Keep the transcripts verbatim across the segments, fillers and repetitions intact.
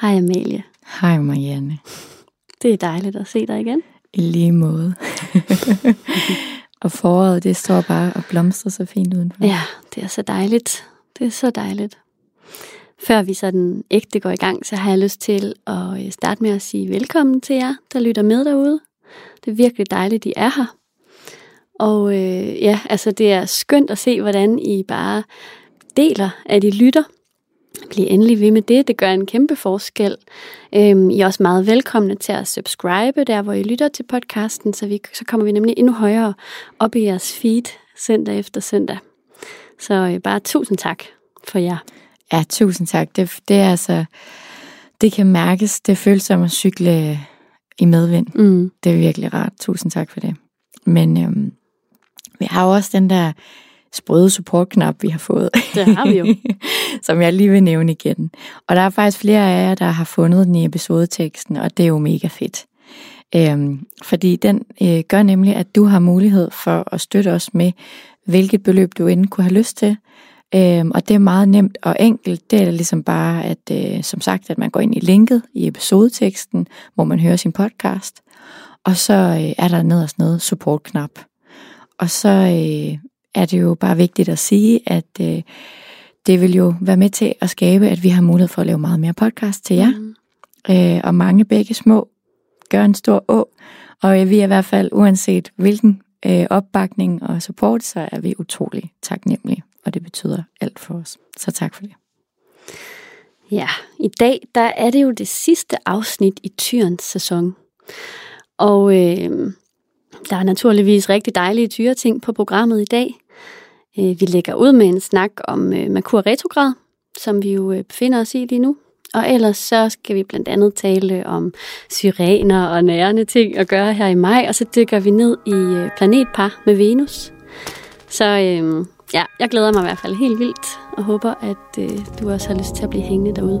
Hej Amalie. Hej Marianne. Det er dejligt at se dig igen. I lige måde. Og foråret, det står bare og blomstrer så fint udenfor. Ja, det er så dejligt. Det er så dejligt. Før vi sådan ægte går i gang, så har jeg lyst til at starte med at sige velkommen til jer, der lytter med derude. Det er virkelig dejligt, I er her. Og øh, ja, altså det er skønt at se, hvordan I bare deler, at I lytter. Bliv endelig ved med det, det gør en kæmpe forskel. Øhm, I er også meget velkomne til at subscribe, der hvor I lytter til podcasten, så, vi, så kommer vi nemlig endnu højere op i jeres feed, søndag efter søndag. Så øh, bare tusind tak for jer. Ja, tusind tak. Det, det er altså, det kan mærkes, det føles som at cykle i medvind. Mm. Det er virkelig rart, tusind tak for det. Men øhm, vi har også den der sprøde supportknap, vi har fået. Det har vi jo. Som jeg lige vil nævne igen. Og der er faktisk flere af jer, der har fundet den i episodeteksten, og det er jo mega fedt. Øhm, fordi den øh, gør nemlig, at du har mulighed for at støtte os med, hvilket beløb du end kunne have lyst til. Øhm, og det er meget nemt og enkelt. Det er ligesom bare, at øh, som sagt, at man går ind i linket i episodeteksten, hvor man hører sin podcast. Og så øh, er der nederst noget supportknap. Og så Øh, er det jo bare vigtigt at sige, at øh, det vil jo være med til at skabe, at vi har mulighed for at lave meget mere podcast til jer. Mm. Øh, og mange begge små gør en stor å. Og øh, vi er i hvert fald, uanset hvilken øh, opbakning og support, så er vi utrolig taknemmelige. Og det betyder alt for os. Så tak for det. Ja, i dag der er det jo det sidste afsnit i Tyrens sæson. Og Øh, der er naturligvis rigtig dejlige tyreting på programmet i dag. Vi lægger ud med en snak om Merkur retrograd, som vi jo befinder os i lige nu. Og ellers så skal vi blandt andet tale om syrener og nærende ting at gøre her i maj. Og så dykker vi ned i planetpar med Venus. Så øhm, ja, jeg glæder mig i hvert fald helt vildt og håber, at øh, du også har lyst til at blive hængende derude.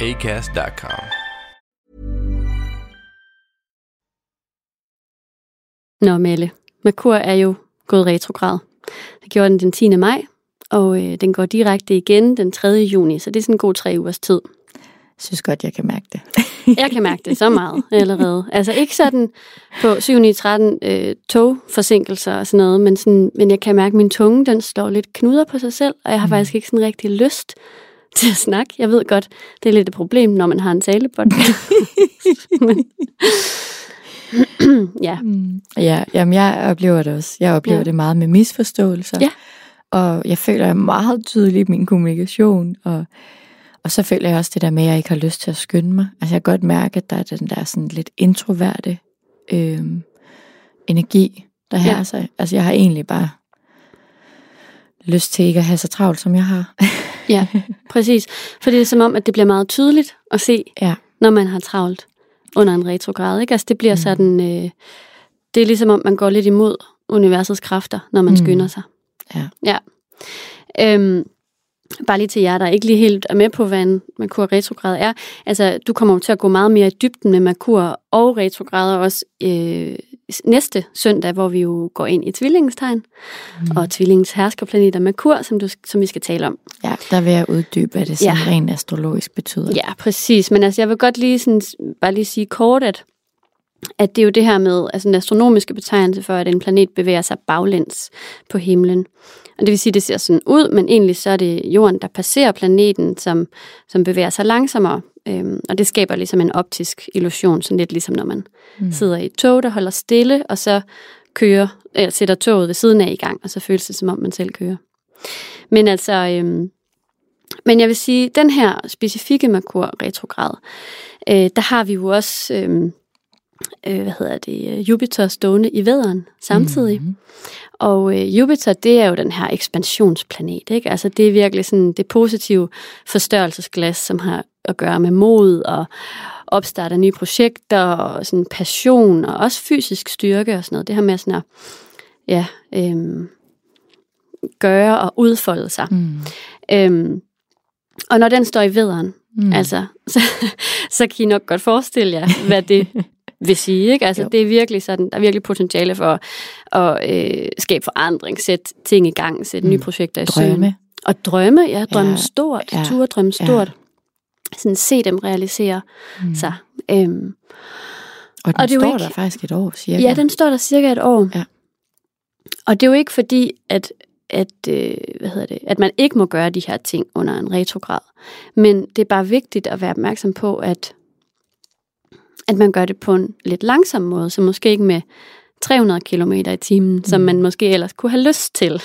acast dot com. Nå Malle, Merkur er jo gået retrograd. Det gjorde den den tiende maj, og øh, den går direkte igen den tredje juni, så det er sådan en god tre ugers tid. Jeg synes godt, jeg kan mærke det. Jeg kan mærke det så meget allerede. Altså ikke sådan på syv ni tretten øh, togforsinkelser og sådan noget, men, sådan, men jeg kan mærke, at min tunge den slår lidt knuder på sig selv, og jeg har mm. faktisk ikke sådan rigtig lyst til at snakke. Jeg ved godt, det er lidt et problem, når man har en talepodcast. ja. ja. Jamen, jeg oplever det også. Jeg oplever ja. det meget med misforståelser. Ja. Og jeg føler, jeg er meget tydelig i min kommunikation. Og, og så føler jeg også det der med, at jeg ikke har lyst til at skynde mig. Altså, jeg kan godt mærke, at der er den der sådan lidt introverte øh, energi, der her. Ja. Altså, jeg har egentlig bare lyst til ikke at have så travlt, som jeg har. Ja, præcis. For det er som om, at det bliver meget tydeligt at se, ja. Når man har travlt under en retrograd. Ikke? Altså det bliver mm. sådan, øh, det er ligesom om, man går lidt imod universets kræfter, når man mm. skynder sig. Ja. Ja. Øhm, bare lige til jer, der ikke lige helt er med på, hvad en Merkur retrograd er. Altså, du kommer jo til at gå meget mere i dybden med Merkur og retrograder også øh, næste søndag, hvor vi jo går ind i tvillingestegn mm. og tvillingens herskerplaneter Merkur, som, du, som vi skal tale om. Ja, der vil jeg uddybe, hvad det sådan ja. Rent astrologisk betyder. Ja, præcis. Men altså, jeg vil godt lige sådan, bare lige sige kort, at, at det er jo det her med altså, den astronomiske betegnelse for, at en planet bevæger sig baglæns på himlen. Og det vil sige, at det ser sådan ud, men egentlig så er det jorden, der passerer planeten, som, som bevæger sig langsommere. Øhm, og det skaber ligesom en optisk illusion, sådan lidt ligesom når man mm. sidder i et tog, der holder stille, og så kører, eller sætter toget ved siden af i gang, og så føles det, som om man selv kører. Men altså, øhm, men jeg vil sige, at den her specifikke Merkur-retrograd, øh, der har vi jo også... Øh, Øh, hvad hedder det, Jupiter stående i Væderen samtidig. Mm-hmm. Og øh, Jupiter, det er jo den her ekspansionsplanet, ikke? Altså det er virkelig sådan det positive forstørrelsesglas, som har at gøre med mod og opstart af nye projekter og sådan passion og også fysisk styrke og sådan noget. Det her med sådan at ja, øh, gøre og udfolde sig. Mm. Øh, og når den står i Væderen, mm. altså, så, så kan I nok godt forestille jer, hvad det vil sige, ikke? Altså, det er virkelig sådan, der er virkelig potentiale for at, at øh, skabe forandring, sætte ting i gang, sætte mm. nye projekter i drømme. Søen. Og drømme, ja, drømme ja. Stort, ja. Ture drømme stort. Ja. Sådan se dem realisere mm. sig. Øhm. Og den og står ikke, der faktisk et år, cirka. Ja, den står der cirka et år. Ja. Og det er jo ikke fordi, at at, øh, hvad hedder det, at man ikke må gøre de her ting under en retrograd. Men det er bare vigtigt at være opmærksom på, at at man gør det på en lidt langsom måde, så måske ikke med tre hundrede kilometer i timen, mm. som man måske ellers kunne have lyst til.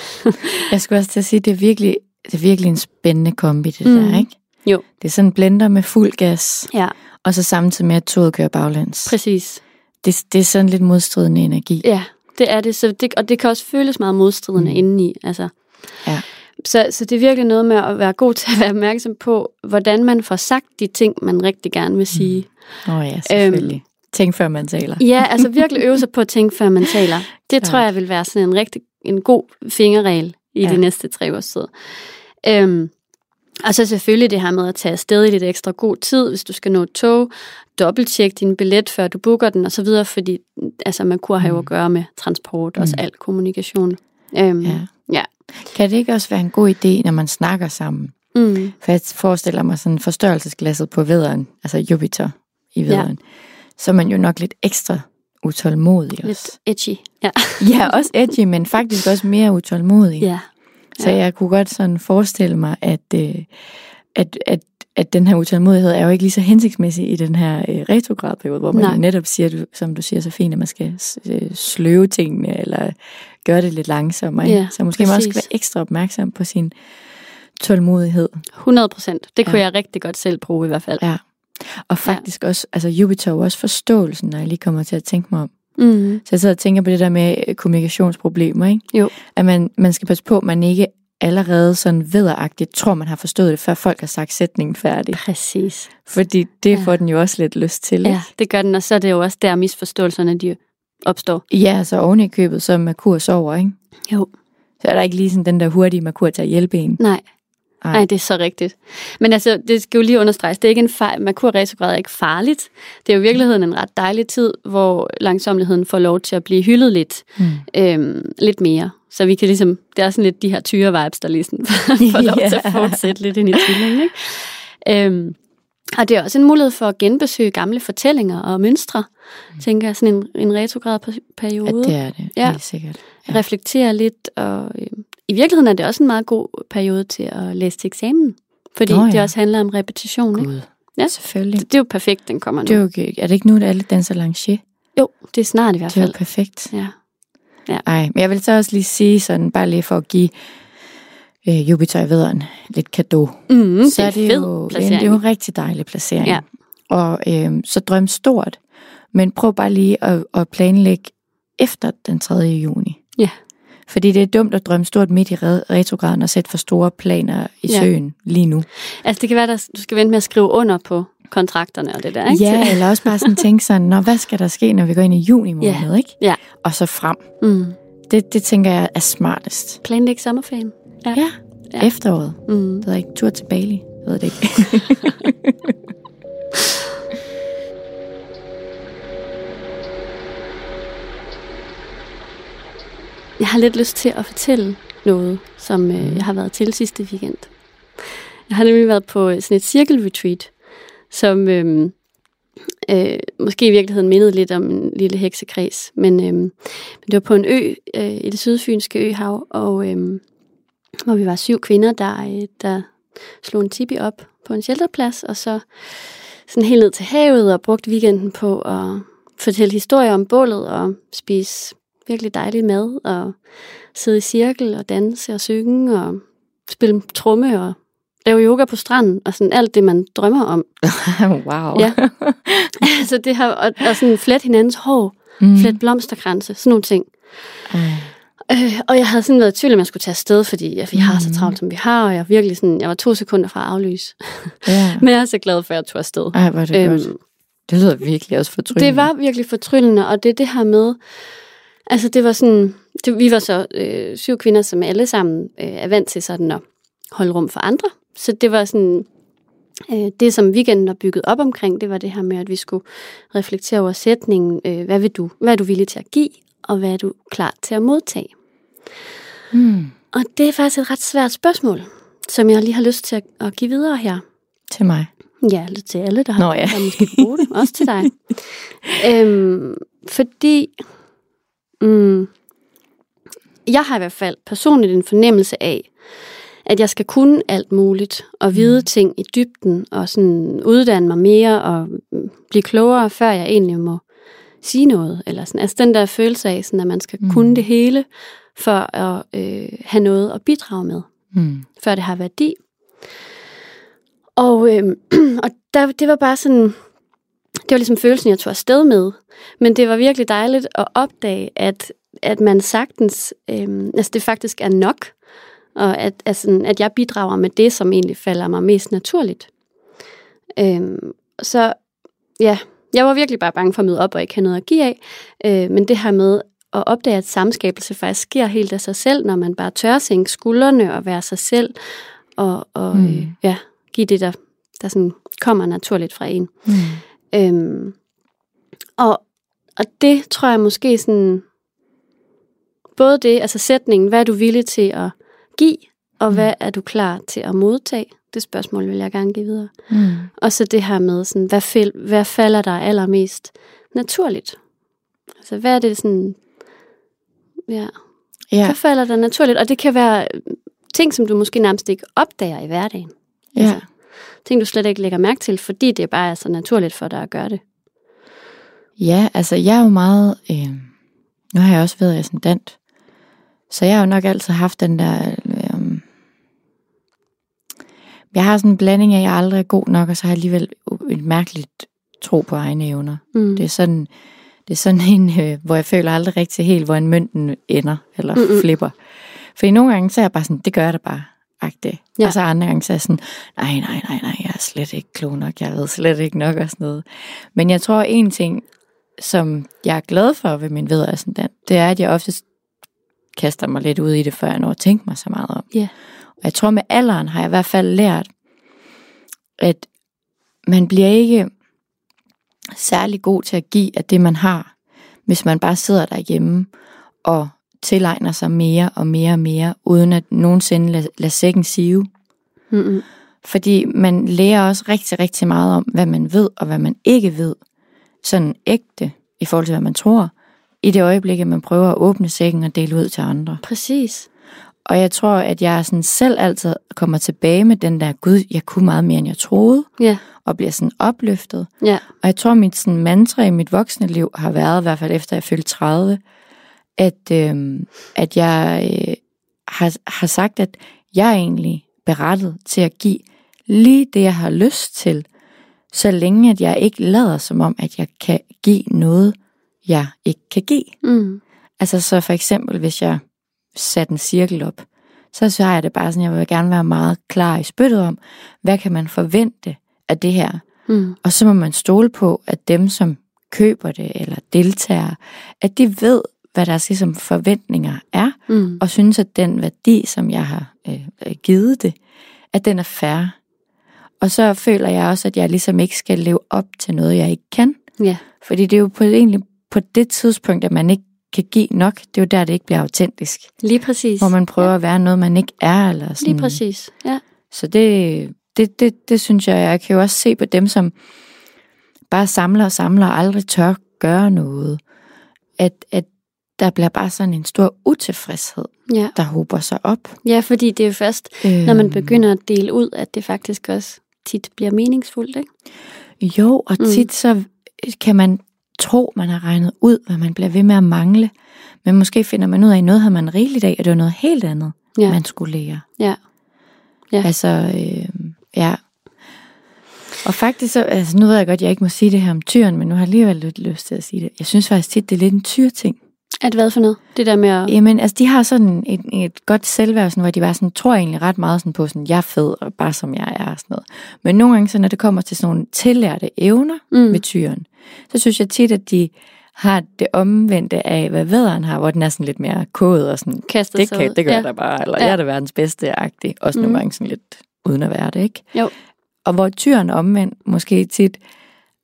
Jeg skulle også til at sige, at det er virkelig, det er virkelig en spændende kombi, det mm. der, ikke? Jo. Det er sådan en blender med fuld gas, ja. Og så samtidig med, at toget kører baglæns. Præcis. Det, det er sådan lidt modstridende energi. Ja, det er det, så det og det kan også føles meget modstridende mm. indeni, altså. Ja. Så, så det er virkelig noget med at være god til at være opmærksom på, hvordan man får sagt de ting, man rigtig gerne vil sige. Åh mm. oh ja, selvfølgelig. Æm, tænk før man taler. Ja, altså virkelig øve sig på at tænke før man taler. Det tror jeg vil være sådan en rigtig en god fingerregel i ja. De næste tre års tid. Æm, og så selvfølgelig det her med at tage afsted i lidt ekstra god tid, hvis du skal nå et tog. Dobbelttjek din billet, før du booker den osv., fordi altså, man kunne have jo at gøre med transport, mm. også al kommunikation. Æm, ja. Ja. Kan det ikke også være en god idé, når man snakker sammen? Mm. For jeg forestiller mig sådan forstørrelsesglasset på Væderen, altså Jupiter i Væderen, ja. Så er man jo nok lidt ekstra utålmodig også. Lidt edgy. Ja, ja også edgy, men faktisk også mere utålmodig. Ja. Ja. Så jeg kunne godt sådan forestille mig, at, at, at, at den her utålmodighed er jo ikke lige så hensigtsmæssig i den her retrogradperiode, hvor man netop siger, som du siger så fint, at man skal sløve tingene, eller... gør det lidt langsommere. Ja, så måske man også skal være ekstra opmærksom på sin tålmodighed. hundrede procent. Det kunne ja. Jeg rigtig godt selv bruge i hvert fald. Ja. Og faktisk ja. Også, altså Jupiter er også forståelsen, når jeg lige kommer til at tænke mig om. Mm-hmm. Så jeg sidder og tænker på det der med kommunikationsproblemer, ikke? Jo. At man, man skal passe på, at man ikke allerede sådan vædderagtigt tror, man har forstået det, før folk har sagt sætningen færdig. Præcis. Fordi det ja. Får den jo også lidt lyst til. Ikke? Ja, det gør den, og så er det jo også der misforståelserne, de opstår. Ja, så altså oven i købet, så er Merkur sover, ikke? Jo. Så er der ikke lige sådan den der hurtige Merkur til at hjælpe en. Nej. Nej, det er så rigtigt. Men altså, det skal jo lige understreges, det er ikke en far- Merkur retrograd er ikke farligt. Det er jo i virkeligheden en ret dejlig tid, hvor langsomligheden får lov til at blive hyldet lidt, mm. øhm, lidt mere. Så vi kan ligesom, det er sådan lidt de her tyre-vibes, der lige sådan får lov yeah. til at fortsætte lidt ind i tvillingen, ikke? Øhm. Og det er også en mulighed for at genbesøge gamle fortællinger og mønstre, mm. tænker jeg, sådan en, en retrogradperiode. Ja, det er det, ja. Helt sikkert. Ja. Reflektere lidt, og øh, i virkeligheden er det også en meget god periode til at læse til eksamen, fordi Nå, ja. Det også handler om repetition, ikke? Gud, ja, selvfølgelig. Det, det er jo perfekt, den kommer nu. Det er, okay. Er det ikke nu, at alle danser lancier? Jo, det er snart i hvert fald. Det er perfekt. Ja. Ja. Ej, men jeg vil så også lige sige sådan, bare lige for at give... Øh, Jupiter i Væderen, lidt cadeau. Mm, så det er, det, fed jo, ja, det er jo en rigtig dejlig placering. Ja. Og øh, så drøm stort, men prøv bare lige at, at planlægge efter den tredje juni. Ja. Fordi det er dumt at drømme stort midt i retrograden og sætte for store planer i ja. søen lige nu. Altså det kan være, at du skal vente med at skrive under på kontrakterne og det der, ikke? Ja, eller også bare sådan tænke sådan, nå, hvad skal der ske, når vi går ind i juni måned, ja. ikke? Ja. Og så frem. Mm. Det, det tænker jeg er smartest. Planlæg sommerferien. Ja. ja. ja. Efteråret. Mm. Det er ikke tur til Bali. Jeg ved det ikke. Jeg har lidt lyst til at fortælle noget, som øh, jeg har været til sidste weekend. Jeg har nemlig været på sådan et cirkelretreat, som øh, øh, måske i virkeligheden mindede lidt om en lille heksekreds, men, øh, men det var på en ø øh, i det sydfynske øhav, og øh, hvor vi var syv kvinder, der, øh, der slog en tipi op på en shelterplads, og så sådan helt ned til havet og brugte weekenden på at fortælle historier om bålet og spise virkelig dejlig mad, og sidde i cirkel, og danse, og synge, og spille tromme, og lave yoga på stranden, og sådan alt det, man drømmer om. Wow. Ja. Altså det her, og, og sådan flet hinandens hår, mm. flet blomsterkranse, sådan nogle ting. Mm. Øh, og jeg havde sådan været i tvivl, om jeg skulle tage afsted, fordi ja, vi har så travlt, som vi har, og jeg virkelig sådan, jeg var to sekunder fra at aflyse. Yeah. Men jeg er så glad for, at jeg tog afsted. Ej, hvor er det øhm, godt. Det lyder virkelig også fortryllende. Det var virkelig fortryllende, og det er det her med, altså det var sådan, det, vi var så øh, syv kvinder, som alle sammen øh, er vant til sådan at holde rum for andre. Så det var sådan, øh, det som weekenden var bygget op omkring, det var det her med, at vi skulle reflektere over sætningen, øh, hvad vil du, hvad er du villig til at give, og hvad er du klar til at modtage? Mm. Og det er faktisk et ret svært spørgsmål, som jeg lige har lyst til at, at give videre her. Til mig? Ja, til alle, der har Nå, ja. der måske bruge det, også til dig. øhm, fordi... Mm. Jeg har i hvert fald personligt en fornemmelse af, at jeg skal kunne alt muligt, og vide mm. ting i dybden, og sådan uddanne mig mere, og blive klogere, før jeg egentlig må sige noget. Eller sådan. Altså den der følelse af, sådan, at man skal mm. kunne det hele, for at øh, have noget at bidrage med, mm. før det har værdi. Og, øh, og der, det var bare sådan... Det var ligesom følelsen, jeg tog afsted med, men det var virkelig dejligt at opdage, at, at man sagtens, øhm, altså det faktisk er nok, og at, altså, at jeg bidrager med det, som egentlig falder mig mest naturligt. Øhm, så ja, jeg var virkelig bare bange for at møde op og ikke have noget at give af, øh, men det her med at opdage, at samskabelse faktisk sker helt af sig selv, når man bare tør sænke skuldrene og være sig selv, og, og mm. øh, ja, give det, der, der sådan kommer naturligt fra en. Mm. Øhm, og, og det tror jeg måske sådan, både det, altså sætningen, hvad er du villig til at give, og mm. hvad er du klar til at modtage? Det spørgsmål vil jeg gerne give videre. Mm. Og så det her med, sådan, hvad, fæl, hvad falder der allermest naturligt? Altså hvad er det sådan, ja, yeah. hvad falder der naturligt? Og det kan være ting, som du måske nærmest ikke opdager i hverdagen. Ja. Yeah. Altså, ting, du slet ikke lægger mærke til, fordi det bare er så naturligt for dig at gøre det. Ja, altså jeg er jo meget, øh, nu har jeg også været ascendant, så jeg har jo nok altid haft den der, øh, jeg har sådan en blanding af, at jeg aldrig er god nok, og så har jeg alligevel et mærkeligt tro på egne evner. Mm. Det er sådan, det er sådan en, øh, hvor jeg føler aldrig rigtig helt, hvor en mønten ender, eller Mm-mm. flipper. Fordi nogle gange, så er jeg bare sådan, det gør jeg da bare. Ja. Og så andre gange så er jeg sådan, nej, nej, nej, nej, jeg er slet ikke klog nok, jeg ved slet ikke nok og sådan noget. Men jeg tror, en ting, som jeg er glad for ved min vædder, sådan, det er, at jeg ofte kaster mig lidt ud i det, før jeg når at tænke mig så meget om. Yeah. Og jeg tror, med alderen har jeg i hvert fald lært, at man bliver ikke særlig god til at give af det, man har, hvis man bare sidder derhjemme og tilegner sig mere og mere og mere, uden at nogensinde lade lad sækken sive. Mm-hmm. Fordi man lærer også rigtig, rigtig meget om, hvad man ved og hvad man ikke ved, sådan ægte, i forhold til hvad man tror, i det øjeblik, at man prøver at åbne sækken og dele ud til andre. Præcis. Og jeg tror, at jeg sådan selv altid kommer tilbage med den der, gud, jeg kunne meget mere, end jeg troede, yeah. og bliver sådan opløftet. Yeah. Og jeg tror, mit sådan mantra i mit voksne liv har været, i hvert fald efter jeg fyldte tredive, At, øh, at jeg øh, har, har sagt, at jeg er egentlig berettet til at give lige det, jeg har lyst til, så længe at jeg ikke lader som om, at jeg kan give noget, jeg ikke kan give. Mm. Altså så for eksempel, hvis jeg sat en cirkel op, så så jeg det bare sådan, jeg vil gerne være meget klar i spyttet om, hvad kan man forvente af det her? Mm. Og så må man stole på, at dem, som køber det eller deltager, at de ved, hvad deres ligesom, forventninger er, mm. og synes, at den værdi, som jeg har øh, givet det, at den er fair. Og så føler jeg også, at jeg ligesom ikke skal leve op til noget, jeg ikke kan. Yeah. Fordi det er jo på, egentlig på det tidspunkt, at man ikke kan give nok, det er jo der, det ikke bliver autentisk. Lige præcis. Hvor man prøver ja. At være noget, man ikke er. Eller sådan. Lige præcis, ja. Så det, det, det, det synes jeg, jeg kan jo også se på dem, som bare samler og samler og aldrig tør gøre noget. At, at der bliver bare sådan en stor utilfredshed, ja. Der hober sig op. Ja, fordi det er jo først, øh... når man begynder at dele ud, at det faktisk også tit bliver meningsfuldt, ikke? Jo, og mm. tit så kan man tro, man har regnet ud, hvad man bliver ved med at mangle. Men måske finder man ud af, at noget har man rigeligt af, og det var noget helt andet, ja. Man skulle lære. Ja. ja. Altså, øh, ja. Og faktisk, så, altså, nu ved jeg godt, at jeg ikke må sige det her om tyren, men nu har jeg alligevel lidt lyst til at sige det. Jeg synes faktisk tit, det er lidt en tyrting. At hvad for noget? Det der med at... Jamen, altså, de har sådan et, et godt selvværd, sådan, hvor de bare sådan, tror egentlig ret meget sådan på, sådan, jeg er fed, og bare som jeg er, og sådan noget. Men nogle gange, så, når det kommer til sådan nogle tillærte evner mm. ved tyren, så synes jeg tit, at de har det omvendte af, hvad vædderen har, hvor den er sådan lidt mere kodet, og sådan, Kastet det, kan, det gør ja. Der bare, eller ja. Jeg er det verdens bedste-agtig, også mm. nogle gange sådan lidt uden at være det, ikke? Jo. Og hvor tyren omvendt måske tit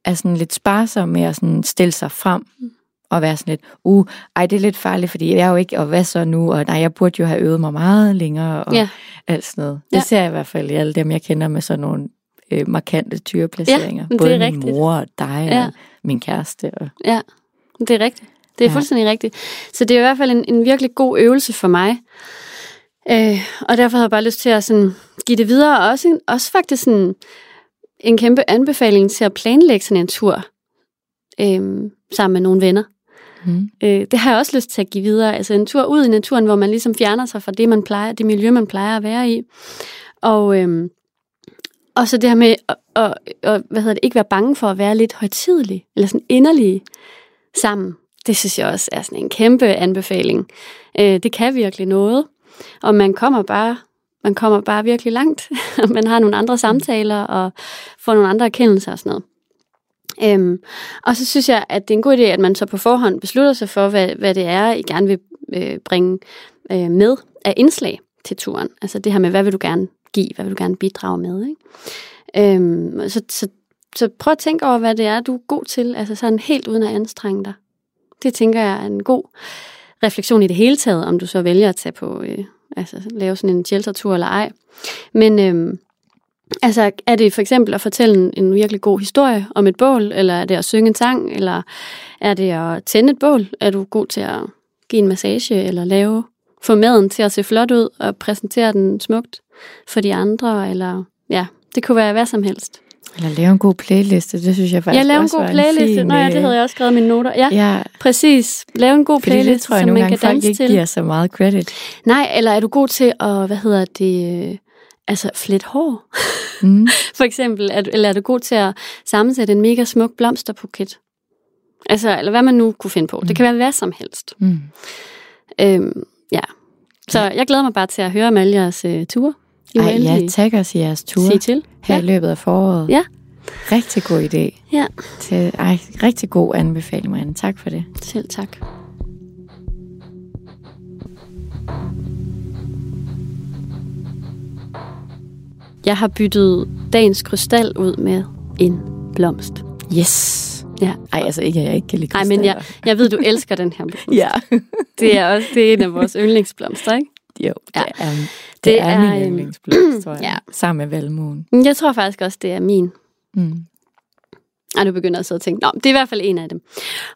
er sådan lidt sparsom med at sådan stille sig frem, mm. og være sådan lidt, uh, ej, det er lidt farligt, fordi jeg er jo ikke, og hvad så nu, og nej, jeg burde jo have øvet mig meget længere, og ja. Alt sådan noget. Det ja. Ser jeg i hvert fald i alle dem, jeg kender med sådan nogle øh, markante tyreplaceringer. Ja, både min mor og dig, ja. Og min kæreste. Og... Ja, det er rigtigt. Det er ja. Fuldstændig rigtigt. Så det er i hvert fald en, en virkelig god øvelse for mig. Øh, og derfor har jeg bare lyst til at sådan, give det videre, og også, også faktisk sådan, en kæmpe anbefaling til at planlægge sådan en tur, øh, sammen med nogle venner. Mm. Øh, det har jeg også lyst til at give videre. Altså en tur ud i naturen, hvor man ligesom fjerner sig fra det, man plejer, det miljø, man plejer at være i. Og, øhm, og så det her med at, at, at hvad hedder det, ikke være bange for at være lidt højtidelig, eller sådan inderlige sammen. Det synes jeg også er sådan en kæmpe anbefaling. Øh, det kan virkelig noget. Og man kommer bare, man kommer bare virkelig langt. Man har nogle andre samtaler, og får nogle andre erkendelser og sådan noget. Øhm, og så synes jeg, at det er en god idé, at man så på forhånd beslutter sig for, hvad, hvad det er, I gerne vil øh, bringe øh, med af indslag til turen. Altså det her med, hvad vil du gerne give, hvad vil du gerne bidrage med, ikke? Øhm, så, så, så prøv at tænke over, hvad det er, du er god til, altså sådan helt uden at anstrenge dig. Det tænker jeg er en god refleksion i det hele taget, om du så vælger at tage på, øh, altså lave sådan en sheltertur eller ej. Men... Øh, Altså, er det for eksempel at fortælle en, en virkelig god historie om et bål, eller er det at synge en sang, eller er det at tænde et bål? Er du god til at give en massage, eller lave, få maden til at se flot ud, og præsentere den smukt for de andre, eller ja, det kunne være hvad som helst. Eller lave en god playliste, det synes jeg faktisk også var en fin... Ja, lave en god playliste, nej, det havde jeg også skrevet i mine noter. Ja, ja, præcis. Lave en god playliste, som man kan danse til. Fordi det tror jeg nogle gange folk ikke giver så meget credit. Nej, eller er du god til at, hvad hedder det... Altså flet hår, mm. for eksempel, er du, eller er du god til at sammensætte en mega smuk blomsterbuket? Altså, eller hvad man nu kunne finde på. Mm. Det kan være hvad som helst. Mm. Øhm, ja, så jeg glæder mig bare til at høre om alle jeres uh, ture. Ej, ja, tak os i jeres ture. Sig til. Her ja. I løbet af foråret. Ja. Rigtig god idé. Ja. Til, ej, rigtig god anbefaling, Marianne. Tak for det. Selv tak. Jeg har byttet dagens krystal ud med en blomst. Yes. Ja. Ej, altså ikke, at jeg ikke kan lide krystaller. Ej, men jeg, jeg ved, du elsker den her blomst. Ja. Det er også det er en af vores yndlingsblomster, ikke? Jo, det, ja. er, det, det er, er min yndlingsblomst, tror jeg. Ja. Sammen med valmuen. Jeg tror faktisk også, det er min. Mm. Ej, nu begynder jeg så at tænke, nå, det er i hvert fald en af dem.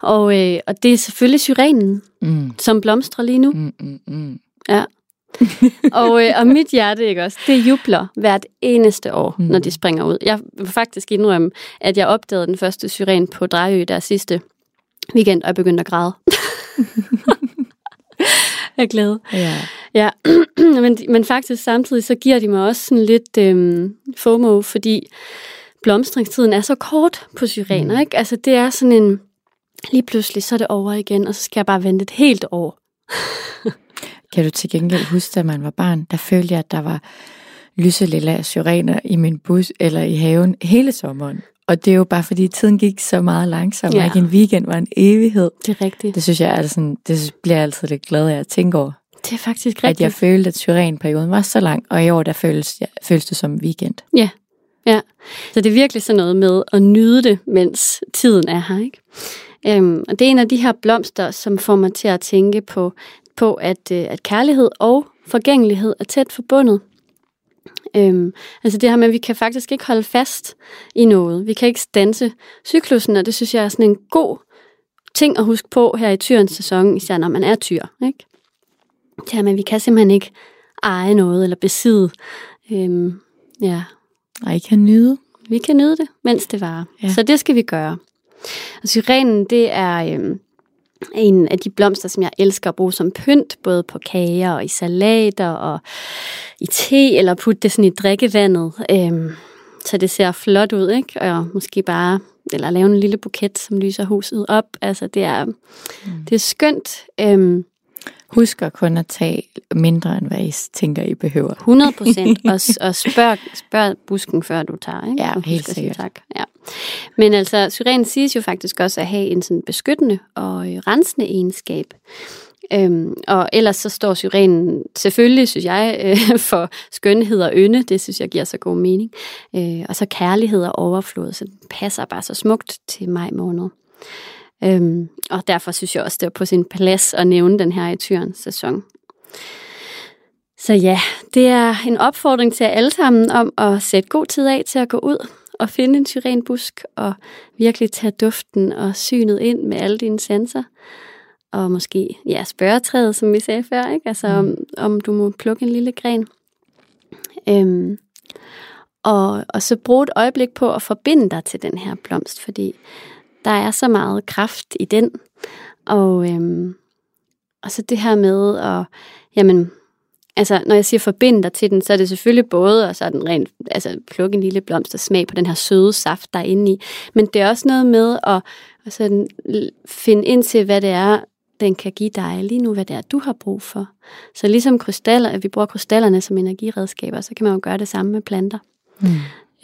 Og, øh, og det er selvfølgelig syrenen, mm. som blomstrer lige nu. Mm, mm, mm. Ja. og, øh, og mit hjerte, ikke også, det jubler hvert eneste år, mm. når de springer ud. Jeg vil faktisk indrømme, at jeg opdagede den første syren på Drejø der sidste weekend, og jeg begyndte at græde. Jeg er glad. Ja. Ja. men, men faktisk samtidig, så giver de mig også sådan lidt øh, FOMO, fordi blomstringstiden er så kort på syrener, mm. ikke? Altså det er sådan en, lige pludselig, så er det over igen, og så skal jeg bare vente et helt år. Kan du til gengæld huske, at man var barn, der følte jeg, at der var lyselilla syrener i min bus eller i haven hele sommeren. Og det er jo bare fordi tiden gik så meget langsomt, ja. Ikke en weekend var en evighed. Det er rigtigt. Det synes jeg altså sådan, det bliver jeg altid lidt glad af at tænke over. Det er faktisk rigtigt. At jeg følte, at syrenperioden var så lang, og i år der føles, ja, føles det som weekend. Ja. Ja, så det er virkelig sådan noget med at nyde det, mens tiden er her, ikke? Øhm, og det er en af de her blomster, som får mig til at tænke på, på at, øh, at kærlighed og forgængelighed er tæt forbundet. Øhm, altså det her med, at vi kan faktisk ikke holde fast i noget. Vi kan ikke standse cyklusen, og det synes jeg er sådan en god ting at huske på her i tyrens sæson, især når man er tyr, ikke? Det her med, at vi kan simpelthen ikke eje noget eller besidde. Øhm, ja... Og I kan nyde. Vi kan nyde det, mens det varer. Ja. Så det skal vi gøre. Og syrenen, det er øhm, en af de blomster, som jeg elsker at bruge som pynt, både på kager og i salater og i te, eller putte det sådan i drikkevandet. Øhm, så det ser flot ud, ikke? Og måske bare, eller lave en lille buket, som lyser huset op. Altså, det er, mm. det er skønt. Øhm, Husker kun at tage mindre, end hvad I tænker, I behøver. hundrede procent. Og, og spørg, spørg busken, før du tager. Ikke? Ja, og helt sikkert. Tak. Ja. Men altså, syren siges jo faktisk også at have en sådan beskyttende og rensende egenskab. Øhm, og ellers så står syrenen selvfølgelig, synes jeg, øh, for skønhed og ynde. Det synes jeg giver så god mening. Øh, og så kærlighed og overflod. Så den passer bare så smukt til maj måned. Øhm, og derfor synes jeg også, det er på sin plads at nævne den her i tyrens sæson. Så ja, det er en opfordring til alle sammen om at sætte god tid af til at gå ud og finde en syrenbusk og virkelig tage duften og synet ind med alle dine sanser. Og måske ja, spørgetræet, som vi sagde før, ikke? Altså mm. om, om du må plukke en lille gren. Øhm, og, og så brug et øjeblik på at forbinde dig til den her blomst, fordi der er så meget kraft i den, og, øhm, og så det her med, at, jamen, altså når jeg siger forbind dig til den, så er det selvfølgelig både, og så er den rent, altså plukke en lille blomst og smag på den her søde saft, der er inde i, men det er også noget med at, at sådan finde ind til, hvad det er, den kan give dig lige nu, hvad det er, du har brug for. Så ligesom krystaller, at vi bruger krystallerne som energiredskaber, så kan man jo gøre det samme med planter. Mm.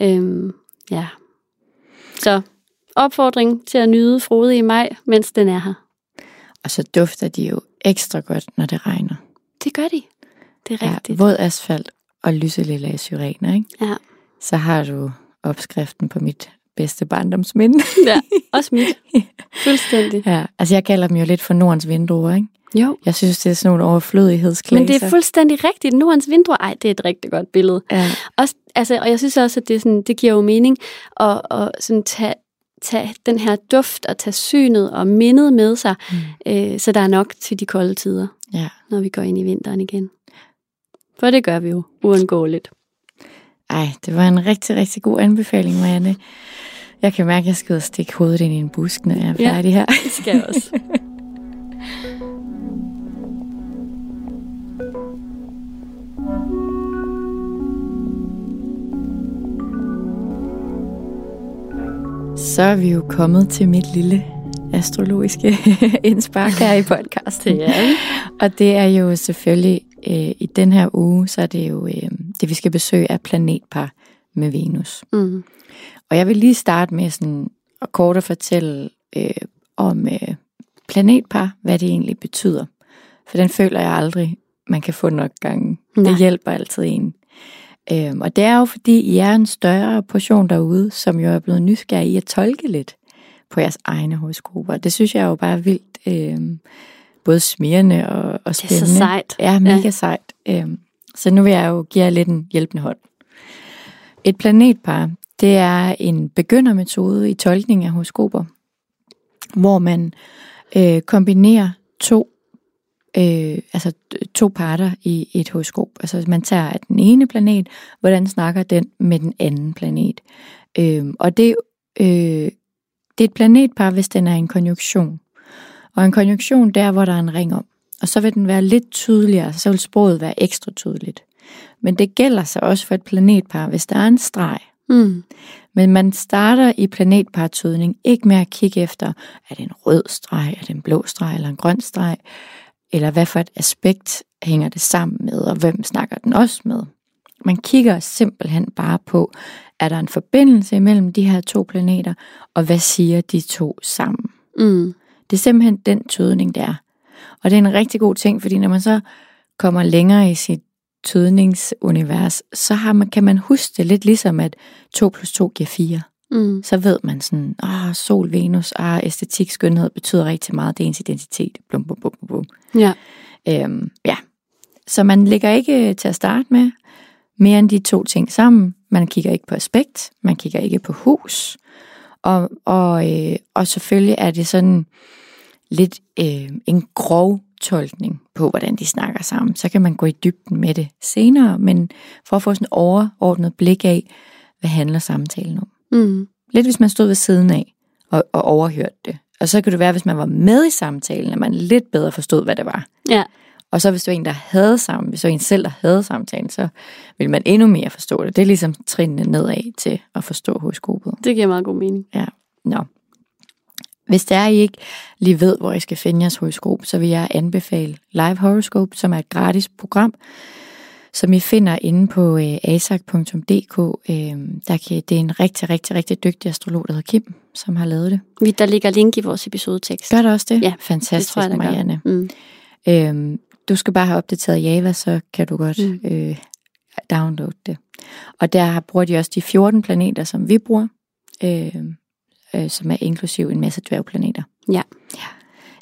Øhm, ja, så opfordring til at nyde frode i maj, mens den er her. Og så dufter de jo ekstra godt, når det regner. Det gør de. Det er ja, rigtigt. Våd asfalt og lyselilla syrener, ikke? Ja. Så har du opskriften på mit bedste barndomsminde. Ja, også mit. Fuldstændig. Ja, altså jeg kalder dem jo lidt for Nordens vindruer, ikke? Jo. Jeg synes, det er sådan nogle overflødighedsklaser. Men det er fuldstændig rigtigt. Nordens vindruer, ej, det er et rigtig godt billede. Ja. Også, altså, og jeg synes også, at det, sådan, det giver jo mening at, at sådan tage tage den her duft og tage synet og mindet med sig, mm. øh, så der er nok til de kolde tider, ja. Når vi går ind i vinteren igen. For det gør vi jo uundgåeligt. Ej, det var en rigtig, rigtig god anbefaling, Marianne. Jeg kan mærke, at jeg skal ud og stikke hovedet ind i en busk, når jeg er færdig her. Ja, det skal jeg også. Så er vi jo kommet til mit lille astrologiske indspark her i podcasten. Ja. Og det er jo selvfølgelig, øh, i den her uge, så er det jo øh, det, vi skal besøge, er planetpar med Venus. Mm. Og jeg vil lige starte med sådan at kort at fortælle øh, om øh, planetpar, hvad det egentlig betyder. For den føler jeg aldrig, man kan få nok gange. Nej. Det hjælper altid en. Øhm, og det er jo fordi, I er en større portion derude, som jo er blevet nysgerrig i at tolke lidt på jeres egne horoskoper. Det synes jeg jo bare er vildt, øhm, både smirrende og, og spændende. Det er så sejt. Ja, mega ja. Sejt. Øhm, så nu vil jeg jo give jer lidt en hjælpende hånd. Et planetpar, det er en begyndermetode i tolkning af horoskoper, hvor man øh, kombinerer to Øh, altså to parter i et horoskop. Altså man tager af den ene planet, hvordan snakker den med den anden planet. Øh, og det, øh, det er et planetpar, hvis den er en konjunktion. Og en konjunktion, der hvor der er en ring om. Og så vil den være lidt tydeligere, så vil sproget være ekstra tydeligt. Men det gælder så også for et planetpar, hvis der er en streg. Mm. Men man starter i planetpartydning ikke med at kigge efter, er det en rød streg, er det en blå streg eller en grøn streg. eller hvad for et aspekt hænger det sammen med, og hvem snakker den også med. Man kigger simpelthen bare på, er der en forbindelse imellem de her to planeter, og hvad siger de to sammen. Mm. Det er simpelthen den tydning, der er. Og det er en rigtig god ting, fordi når man så kommer længere i sit tydningsunivers, så har man, kan man huske det lidt ligesom, at to plus to giver fire. Mm. Så ved man sådan, åh, sol, Venus, åh, æstetik, skønhed betyder rigtig meget, det er ens identitet. Blum, blum, blum, blum. Ja. Øhm, ja. Så man lægger ikke til at starte med mere end de to ting sammen. Man kigger ikke på aspekt, man kigger ikke på hus, og, og, øh, og selvfølgelig er det sådan lidt øh, en grov tolkning på, hvordan de snakker sammen. Så kan man gå i dybden med det senere, men for at få sådan et overordnet blik af, hvad handler samtalen om. Mm. Lidt hvis man stod ved siden af og, og overhørte det. Og så kan det være, hvis man var med i samtalen, at man lidt bedre forstod, hvad det var. Ja. Og så hvis du var en, der havde sammen, hvis du var en selv, der havde samtalen, så ville man endnu mere forstå det. Det er ligesom trinene nedad til at forstå horoskopet. Det giver meget god mening. Ja, nå. Hvis der I ikke lige ved, hvor I skal finde jeres horoskop, så vil jeg anbefale Live Horoscope, som er et gratis program, som I finder inde på øh, asak punktum dk. Øh, der kan, det er en rigtig, rigtig, rigtig dygtig astrolog, der hedder Kim, som har lavet det. Der ligger link i vores episodetekst. Gør det også det? Ja, fantastisk, det tror jeg, Marianne. Mm. Øh, du skal bare have opdateret Java, så kan du godt mm. øh, downloade det. Og der bruger de også de fjorten planeter, som vi bruger, øh, øh, som er inklusiv en masse dværgplaneter. Ja. Ja.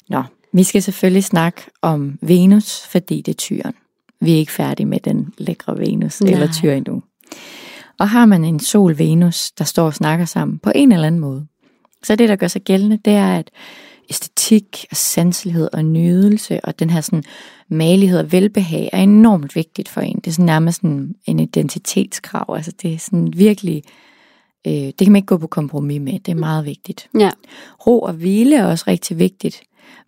Nå, vi skal selvfølgelig snakke om Venus, fordi det er tyren. Vi er ikke færdige med den lækre Venus. Nej. Eller tyr endnu. Og har man en sol-Venus, der står og snakker sammen på en eller anden måde, så det, der gør sig gældende, det er, at æstetik og sanselighed og nydelse og den her sådan malighed og velbehag er enormt vigtigt for en. Det er sådan nærmest sådan en identitetskrav. Altså det er sådan virkelig, øh, det kan man ikke gå på kompromis med. Det er meget vigtigt. Ja. Ro og hvile er også rigtig vigtigt.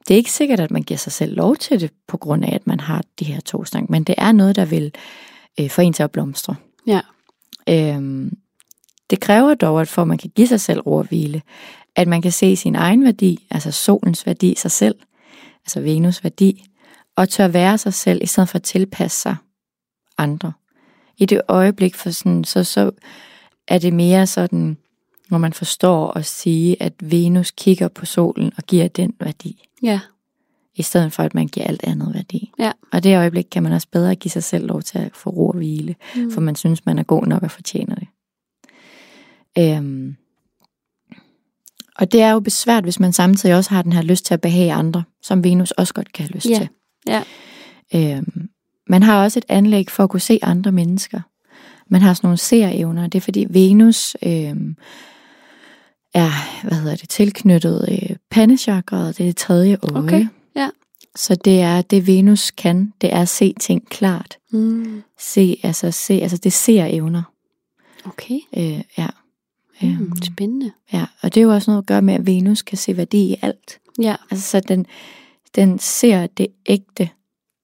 Det er ikke sikkert, at man giver sig selv lov til det, på grund af, at man har de her to stank, men det er noget, der vil øh, få en til at blomstre. Ja. Øhm, det kræver dog, at for at man kan give sig selv ro og hvile, at man kan se sin egen værdi, altså solens værdi i sig selv, altså Venus værdi, og tør være sig selv, i stedet for at tilpasse sig andre. I det øjeblik, for sådan, så, så er det mere sådan, hvor man forstår at sige, at Venus kigger på solen og giver den værdi. Ja. I stedet for, at man giver alt andet værdi. Ja. Og det øjeblik kan man også bedre give sig selv lov til at få ro og hvile, mm. for man synes, man er god nok og fortjener det. Øhm. Og det er jo besvært, hvis man samtidig også har den her lyst til at behage andre, som Venus også godt kan have lyst ja. til. Ja. Øhm. Man har også et anlæg for at kunne se andre mennesker. Man har sådan nogle seerevner. Det er fordi Venus øhm, er, hvad hedder det, tilknyttet øh, pandechakret, det er det tredje øje. Okay, ja. Så det er det Venus kan, det er at se ting klart. Mm. Se, altså se, altså det ser evner. Okay. Øh, ja. Mm, øhm, spændende. Ja, og det er jo også noget at gøre med, at Venus kan se værdi i alt. Ja. Altså så den, den ser det ægte,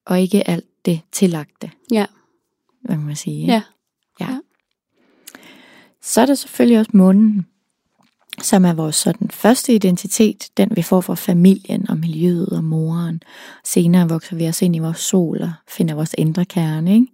og ikke alt det tillagte. Ja. Hvad kan man sige? Ja. Ja. Ja. Så er der selvfølgelig også månen, som er vores sådan første identitet, den vi får fra familien og miljøet og moren. Senere vokser vi også ind i vores sol og finder vores indre kerne, ikke?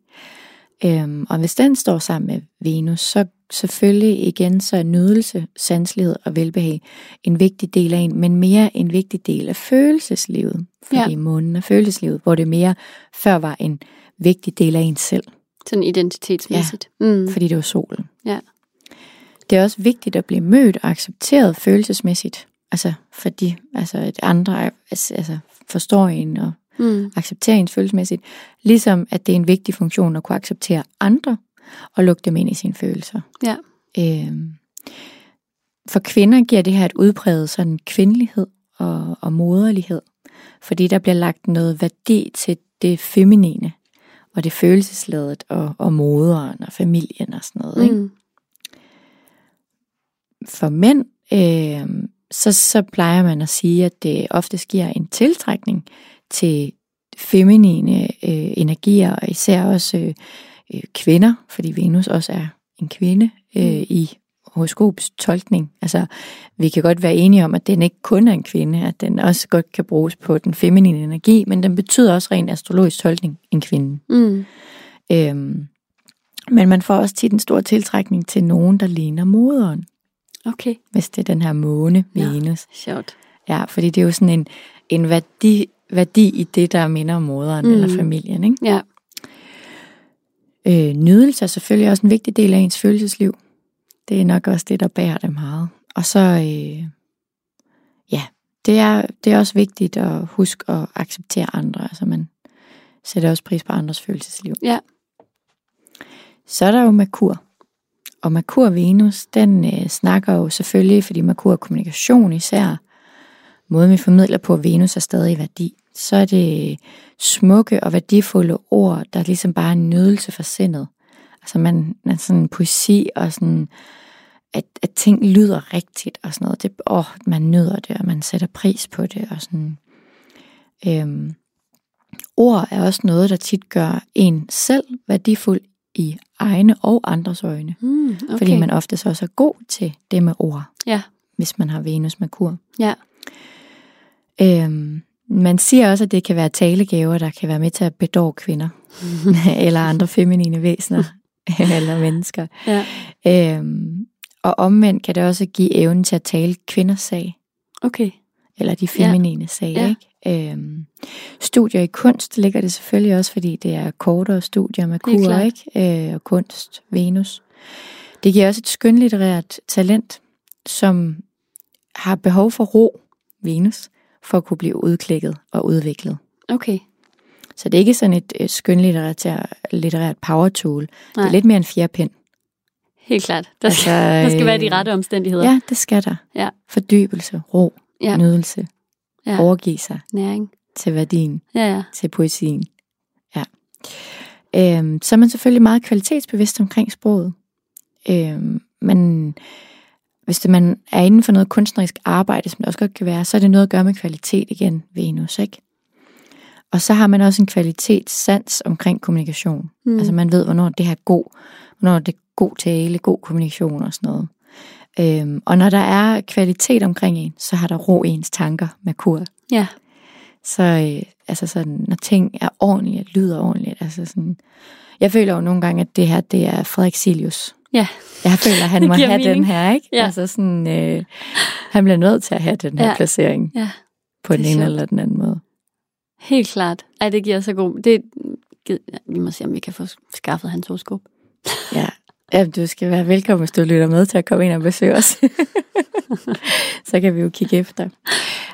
Øhm, og hvis den står sammen med Venus, så selvfølgelig igen, så er nydelse, sanselighed og velbehag en vigtig del af en, men mere en vigtig del af følelseslivet. Fordi ja. månen er følelseslivet, hvor det mere før var en vigtig del af en selv. Sådan identitetsmæssigt. Ja, mm. fordi det var solen. Ja. Det er også vigtigt at blive mødt og accepteret følelsesmæssigt. Altså, fordi altså, at andre altså, forstår en og mm. accepterer en følelsesmæssigt. Ligesom at det er en vigtig funktion at kunne acceptere andre og lukke dem ind i sine følelser. Ja. Øhm, for kvinder giver det her et udpræget sådan kvindelighed og, og moderlighed. Fordi der bliver lagt noget værdi til det feminine. Og det følelsesladet og, og moderen og familien og sådan noget. Ikke? Mm. For mænd, øh, så, så plejer man at sige, at det ofte sker en tiltrækning til feminine øh, energier, og især også øh, kvinder, fordi Venus også er en kvinde øh, mm. i horoskopstolkning. Altså, vi kan godt være enige om, at den ikke kun er en kvinde, at den også godt kan bruges på den feminine energi, men den betyder også rent astrologisk tolkning en kvinde. Mm. Øhm, men man får også tit en stor tiltrækning til nogen, der ligner moderen. Okay. Hvis det er den her måne, Venus. Ja, sjovt. Ja, fordi det er jo sådan en, en værdi, værdi i det, der minder om moderen mm. eller familien, ikke? Ja. Øh, nydelse er selvfølgelig også en vigtig del af ens følelsesliv. Det er nok også det, der bærer det meget. Og så, øh, ja, det er, det er også vigtigt at huske at acceptere andre. Altså man sætter også pris på andres følelsesliv. Ja. Så er der jo Merkur. Og Merkur Venus, den øh, snakker jo selvfølgelig, fordi Merkur er kommunikation især. Måden vi formidler på, at Venus er stadig værdi. Så er det smukke og værdifulde ord, der ligesom bare er en nydelse for sindet. Altså man, man sådan poesi og sådan, at, at ting lyder rigtigt og sådan noget. Det, åh, man nyder det, og man sætter pris på det og sådan. Øhm, ord er også noget, der tit gør en selv værdifuld i egne og andres øjne. Mm, okay. Fordi man ofte så også er god til det med ord. Ja. Hvis man har Venus Merkur. Ja. Øhm, man siger også, at det kan være talegaver, der kan være med til at bedåre kvinder eller andre feminine væsener eller mennesker. Ja. Øhm, og omvendt kan det også give evnen til at tale kvinders sag. Okay. Eller de feminine ja. sag, ja. Ikke? Øhm, studier i kunst ligger det selvfølgelig også, fordi det er kortere studier med kur, ikke? Øh, og kunst, Venus. Det giver også et skønlitterært talent, som har behov for ro, Venus, for at kunne blive udklækket og udviklet. Okay. Så det er ikke sådan et, et skønlitterært power tool. Nej. Det er lidt mere en fjerdepind. Helt klart. Der skal, altså, der skal være de rette omstændigheder. Ja, det skal der. Ja. Fordybelse, ro, ja. nydelse, ja. overgive sig. Næring. Til værdien, ja, ja. til poesien. Ja. Øhm, så er man selvfølgelig meget kvalitetsbevidst omkring sproget. Øhm, men... Hvis det, man er inden for noget kunstnerisk arbejde, som det også godt kan være, så er det noget at gøre med kvalitet igen, Venus, ikke? Og så har man også en kvalitetssans omkring kommunikation. Mm. Altså man ved, hvornår det her er god, hvornår det er god tale, god kommunikation og sådan noget. Øhm, og når der er kvalitet omkring en, så har der ro ens tanker, Merkur. Ja. Så øh, altså sådan, når ting er ordentligt, lyder ordentligt, altså sådan... Jeg føler jo nogle gange, at det her, det er Frederik Silius. Ja. Jeg føler, at han må have mening. Den her, ikke? Ja. Altså sådan, øh, han bliver nødt til at have den her ja. placering. Ja. På det den ene eller den anden måde. Helt klart. Ej, det giver så god... Det... Vi må se, om vi kan få skaffet hans horoskop. Ja. Jamen, du skal være velkommen, hvis du lytter med til at komme ind og besøge os. Så kan vi jo kigge efter.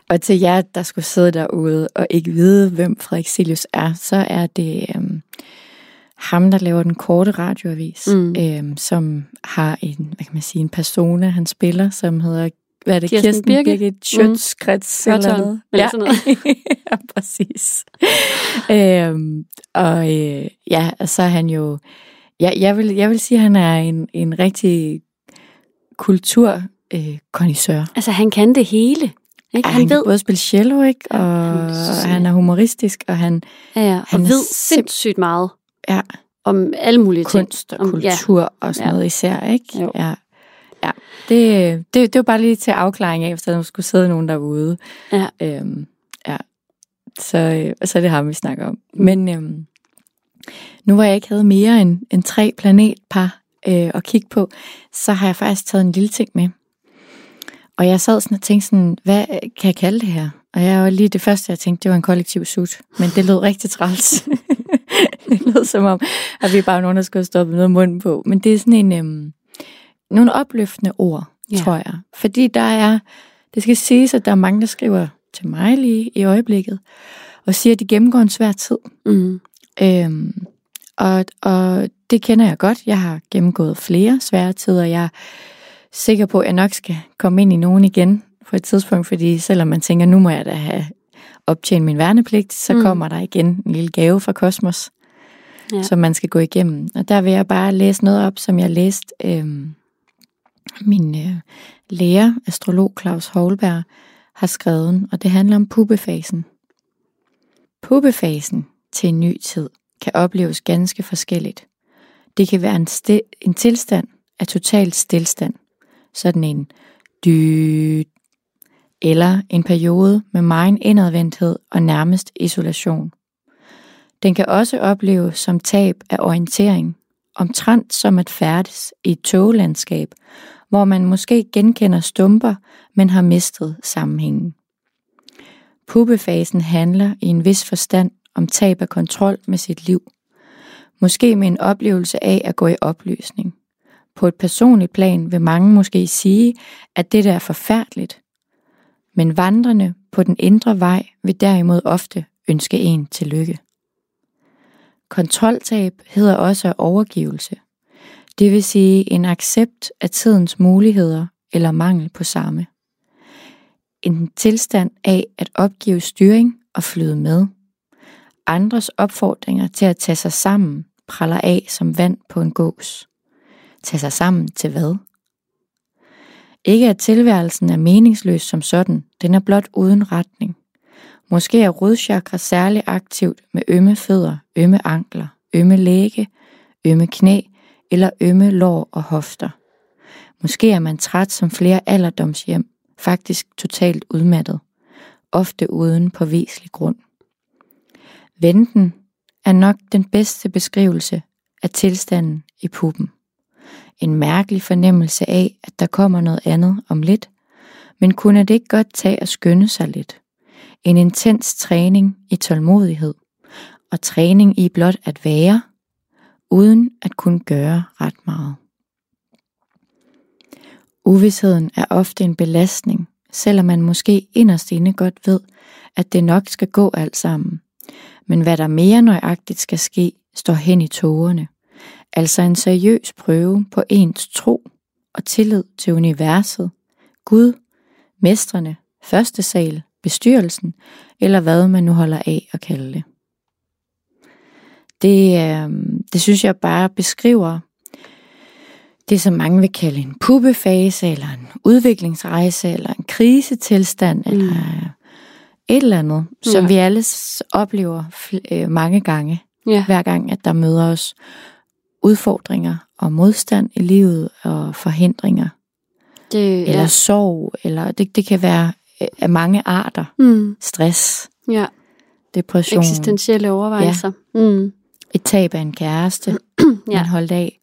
Og til jer, der skulle sidde derude og ikke vide, hvem Frederik Silius er, så er det... Øhm, ham, der laver den korte radioavis, mm. øhm, som har en, hvad kan man sige, en persona, han spiller, som hedder, hvad er det, Kirsten, Kirsten Birgit, Birgit Schøtzgrads, mm. eller noget. Ja. Sådan noget. Ja, præcis. øhm, og øh, ja, så er han jo, ja, jeg, vil, jeg vil sige, at han er en, en rigtig kulturkondisør. Øh, altså, han kan det hele. Ikke? Han, han kan ved. både spille cello, ikke? Og han, han er humoristisk, og han, ja, ja. Og han og ved sindssygt meget. Ja. Om alle mulige kunst ting. Og om, kultur ja. og sådan ja. noget især, ikke? Jo. Ja. Ja. Det, det, det var bare lige til afklaring af, hvis der skulle sidde nogen derude. Ja. Øhm, ja. Så, så er det ham, vi snakker om. Men øhm, nu hvor jeg ikke havde mere end, end tre planetpar øh, at kigge på, så har jeg faktisk taget en lille ting med. Og jeg sad sådan og tænkte sådan, hvad kan jeg kalde det her? Og jeg var lige det første, jeg tænkte, det var en kollektiv sut. Men det lød rigtig træls. Det lød som om, at vi bare var nogen, der skulle have stoppet noget munden på. Men det er sådan en, øhm, nogle opløftende ord, ja. tror jeg. Fordi der er, det skal siges, at der er mange, der skriver til mig lige i øjeblikket, og siger, at de gennemgår en svær tid. Mm. Øhm, og, og det kender jeg godt. Jeg har gennemgået flere svære tider. Jeg er sikker på, at jeg nok skal komme ind i nogen igen på et tidspunkt, fordi selvom man tænker, nu må jeg da have optjent min værnepligt, så mm. kommer der igen en lille gave fra kosmos, ja. som man skal gå igennem. Og der vil jeg bare læse noget op, som jeg læste øh, min øh, lærer, astrolog Claus Houlberg, har skrevet, og det handler om pubefasen. Pubefasen til en ny tid kan opleves ganske forskelligt. Det kan være en, sti- en tilstand af total stilstand, sådan en dy, eller en periode med megen indadvendthed og nærmest isolation. Den kan også opleves som tab af orientering, omtrent som at færdes i et toglandskab, hvor man måske genkender stumper, men har mistet sammenhængen. Puppefasen handler i en vis forstand om tab af kontrol med sit liv. Måske med en oplevelse af at gå i opløsning. På et personligt plan vil mange måske sige, at det der er forfærdeligt. Men vandrende på den indre vej vil derimod ofte ønske en tillykke. Kontroltab hedder også overgivelse. Det vil sige en accept af tidens muligheder eller mangel på samme. En tilstand af at opgive styring og flyde med. Andres opfordringer til at tage sig sammen praller af som vand på en gås. Tage sig sammen til hvad? Ikke at tilværelsen er meningsløs som sådan, den er blot uden retning. Måske er rodchakra særlig aktivt med ømme fødder, ømme ankler, ømme lægge, ømme knæ eller ømme lår og hofter. Måske er man træt som flere alderdomshjem, faktisk totalt udmattet, ofte uden påviselig grund. Venten er nok den bedste beskrivelse af tilstanden i puppen. En mærkelig fornemmelse af, at der kommer noget andet om lidt, men kunne det ikke godt tage at skynde sig lidt. En intens træning i tålmodighed, og træning i blot at være, uden at kunne gøre ret meget. Uvisheden er ofte en belastning, selvom man måske inderst inde godt ved, at det nok skal gå alt sammen. Men hvad der mere nøjagtigt skal ske, står hen i tågerne. Altså en seriøs prøve på ens tro og tillid til universet, Gud, mestrene, første sal, bestyrelsen, eller hvad man nu holder af at kalde det. Det, øh, det synes jeg bare beskriver det, som mange vil kalde en puppefase, eller en udviklingsrejse, eller en krisetilstand, mm. eller et eller andet, ja. Som vi alle oplever øh, mange gange, ja. Hver gang, at der møder os udfordringer og modstand i livet og forhindringer. Det, eller ja. sorg, eller det, det kan være af mange arter. Mm. Stress, ja. Depression. Eksistentielle overvejelser. Ja. Mm. Et tab af en kæreste, ja. Man holdt af.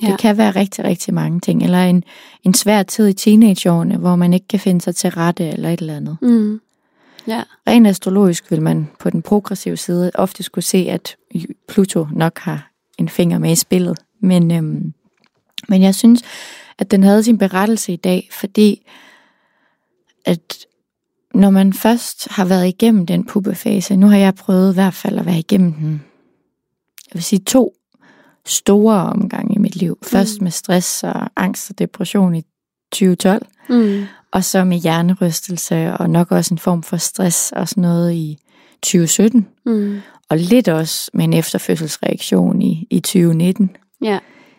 Det ja. kan være rigtig, rigtig mange ting. Eller en, en svær tid i teenageårene, hvor man ikke kan finde sig til rette eller et eller andet. Mm. Ja. Rent astrologisk vil man på den progressive side ofte skulle se, at Pluto nok har en finger med i spillet. Men, øhm, men jeg synes, at den havde sin berettelse i dag, fordi at når man først har været igennem den puppefase, nu har jeg prøvet i hvert fald at være igennem den, jeg vil sige to store omgange i mit liv. Først mm. med stress og angst og depression i tyve tolv, mm. og så med hjernerystelse og nok også en form for stress og sådan noget i tyve sytten. Mm. Og lidt også med en efterfødselsreaktion i, i tyve nitten. Ja.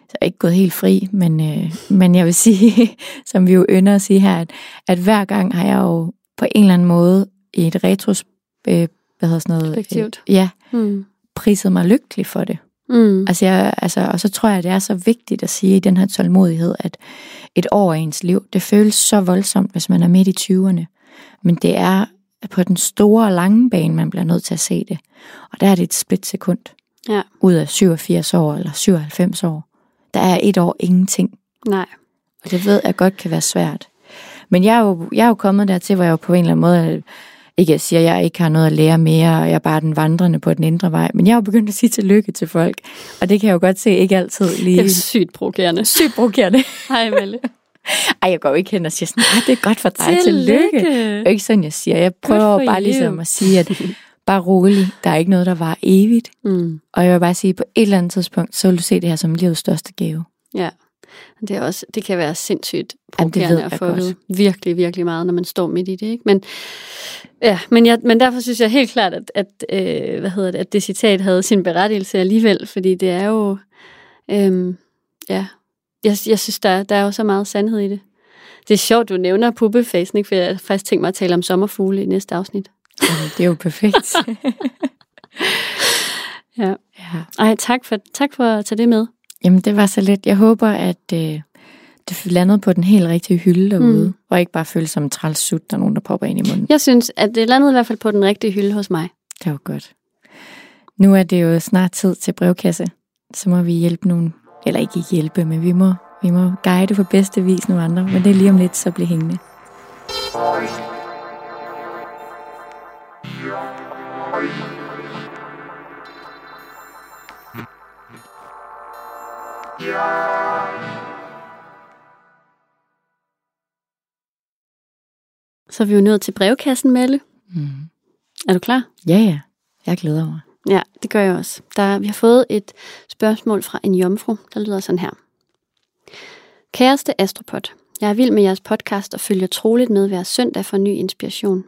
Så jeg er ikke gået helt fri, men, øh, men jeg vil sige, som vi jo ynder at sige her, at, at hver gang har jeg jo på en eller anden måde i et retros, øh, hvad hedder sådan noget, perspektivt. Øh, ja, mm. priset mig lykkelig for det. Mm. Altså jeg, altså, og så tror jeg, at det er så vigtigt at sige i den her tålmodighed, at et år af ens liv, det føles så voldsomt, hvis man er midt i tyverne. Men det er på den store og lange bane, man bliver nødt til at se det. Og der er det et splitsekund. Ja. Ud af syvogfirs år eller syvoghalvfems år. Der er et år ingenting. Nej. Og det ved jeg godt kan være svært. Men jeg er jo, jeg er jo kommet dertil, hvor jeg jo på en eller anden måde, ikke jeg siger, at jeg ikke har noget at lære mere, og jeg er bare den vandrende på den indre vej. Men jeg har jo begyndt at sige tillykke til folk. Og det kan jeg jo godt se, ikke altid lige... Det er sygt provokerende. Sygt provokerende. Hej, Malle. Ej, jeg går jo ikke hen og siger sådan, nej, det er godt for dig, tillykke. Det er ikke sådan, jeg siger. Jeg prøver bare ligesom at sige, at bare rolig, der er ikke noget, der varer evigt. Mm. Og jeg vil bare sige, at på et eller andet tidspunkt, så vil du se det her som livets største gave. Ja, det, er også, det kan være sindssygt provokerende at få at virkelig, virkelig meget, når man står midt i det. Ikke? Men, ja, men, jeg, men derfor synes jeg helt klart, at, at, øh, hvad hedder det, at det citat havde sin berettigelse alligevel, fordi det er jo... Øh, ja... Jeg, jeg synes, der, der er jo så meget sandhed i det. Det er sjovt, du nævner puppefasen, ikke? For jeg har faktisk tænkt mig at tale om sommerfugle i næste afsnit. Jamen, det er jo perfekt. ja. ja. Ej, tak for, tak for at tage det med. Jamen, det var så lidt. Jeg håber, at øh, det landede på den helt rigtige hylde derude, mm. og ikke bare føle som en træls sut, der er nogen, der popper ind i munden. Jeg synes, at det landede i hvert fald på den rigtige hylde hos mig. Det var godt. Nu er det jo snart tid til brevkasse, så må vi hjælpe nogen, eller ikke hjælpe, men vi må, vi må guide på bedste vis nogle andre, men det er lige om lidt, så bliver hængende. Så er vi jo nået til brevkassen, Malle. Mm. Er du klar? Ja, ja. Jeg glæder mig. Ja, det gør jeg også. Der, vi har fået et spørgsmål fra en jomfru, der lyder sådan her. Kæreste Astropod, jeg er vild med jeres podcast og følger troligt med hver søndag for ny inspiration.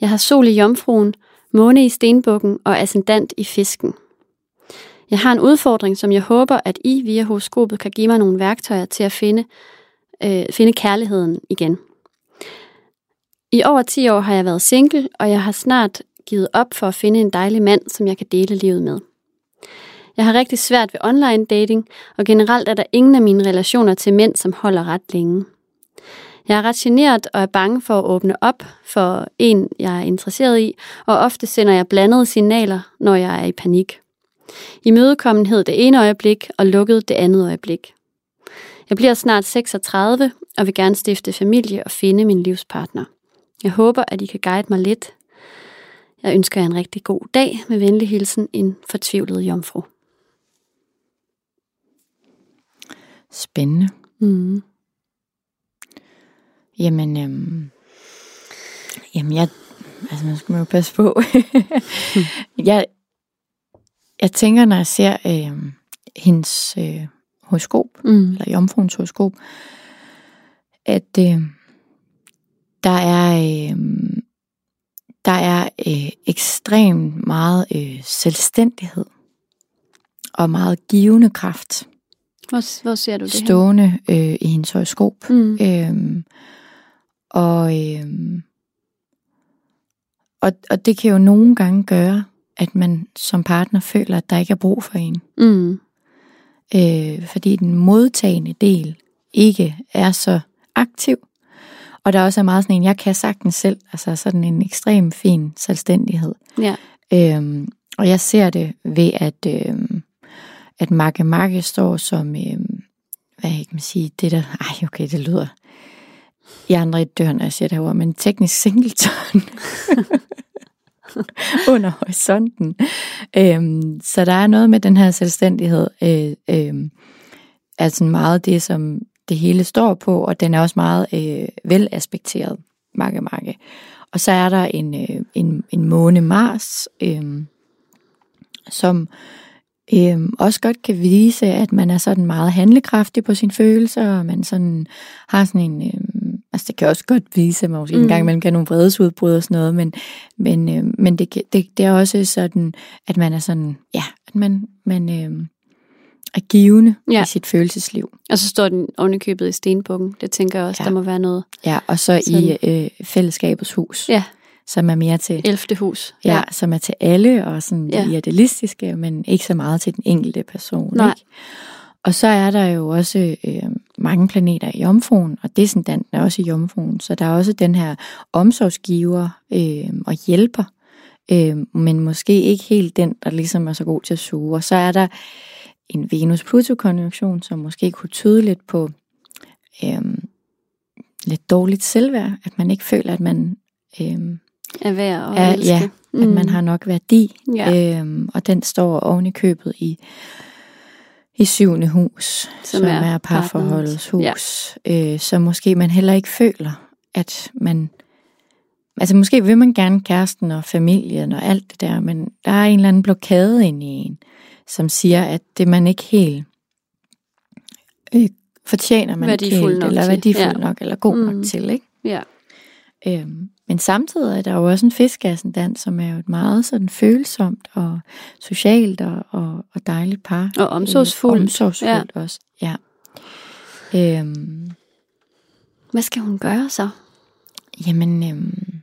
Jeg har sol i jomfruen, måne i stenbukken og ascendant i fisken. Jeg har en udfordring, som jeg håber, at I via horoskopet kan give mig nogle værktøjer til at finde, øh, finde kærligheden igen. I over ti år har jeg været single, og jeg har snart givet op for at finde en dejlig mand, som jeg kan dele livet med. Jeg har rigtig svært ved online dating, og generelt er der ingen af mine relationer til mænd, som holder ret længe. Jeg er ret generet og er bange for at åbne op for en, jeg er interesseret i, og ofte sender jeg blandede signaler, når jeg er i panik. Imødekommenhed det ene øjeblik, og lukket det andet øjeblik. Jeg bliver snart seksogtredive, og vil gerne stifte familie og finde min livspartner. Jeg håber, at I kan guide mig lidt. Jeg ønsker jer en rigtig god dag. Med venlig hilsen, en fortvivlet jomfru. Spændende. Mm. Jamen, øhm, jamen jeg, altså man skal jo passe på. mm. jeg, jeg tænker, når jeg ser øh, hendes øh, horoskop, mm. eller jomfruens horoskop, at øh, der er... Øh, Der er øh, ekstremt meget øh, selvstændighed og meget givende kraft. Hvor, hvor ser du det stående øh, i hendes horoskop. Mm. Øhm, og, øhm, og, og det kan jo nogle gange gøre, at man som partner føler, at der ikke er brug for en. Mm. Øh, fordi den modtagende del ikke er så aktiv. Og der også er meget sådan en, jeg kan sagtens selv, altså sådan en ekstrem fin selvstændighed. Ja. Øhm, og jeg ser det ved, at, øhm, at Makke Makke står som, øhm, hvad kan man sige, det der, ej okay, det lyder, jeg andre i døren, når jeg siger det her ord, men teknisk singleton under horisonten. Øhm, så der er noget med den her selvstændighed, øh, øh, altså meget det, som... det hele står på, og den er også meget øh, velaspekteret, Makke Makke. Og så er der en, øh, en, en måne Mars, øh, som øh, også godt kan vise, at man er sådan meget handlekraftig på sine følelser, og man sådan har sådan en, øh, altså det kan også godt vise, at man måske mm. en gang imellem kan nogle vredesudbrud og sådan noget, men, men, øh, men det, det, det er også sådan, at man er sådan, ja, at man, man øh, er givende ja. I sit følelsesliv. Og så står den ovenikøbet i stenbukken. Det tænker jeg også, ja. Der må være noget. Ja, og så sådan. i øh, fællesskabets hus, ja. Som er mere til... elfte hus. Ja, ja, som er til alle, og sådan ja. Det idealistiske, men ikke så meget til den enkelte person. Nej. Ikke? Og så er der jo også øh, mange planeter i jomfruen, og descendanten er også i jomfruen, så der er også den her omsorgsgiver øh, og hjælper, øh, men måske ikke helt den, der ligesom er så god til at suge. Og så er der... en Venus-Pluto-konjunktion, som måske kunne tyde lidt på øhm, lidt dårligt selvværd, at man ikke føler, at man øhm, er værd at elske. Ja, mm. at man har nok værdi, ja. øhm, og den står oven i købet i, i syvende hus, som, som er, er parforholdets hus, ja. øh, så måske man heller ikke føler, at man... Altså måske vil man gerne kæresten og familien og alt det der, men der er en eller anden blokade inde i en, som siger, at det man ikke helt øh, fortjener, man ikke helt, eller værdifuld ja. Nok, eller god mm. nok til, ikke? Ja. Øhm, men samtidig er der jo også en fiskasendans, som er jo et meget sådan følsomt og socialt og, og, og dejligt par. Og omsorgsfuldt. Omsorgsfuldt ja. Også, ja. Øhm. Hvad skal hun gøre så? Jamen, øhm.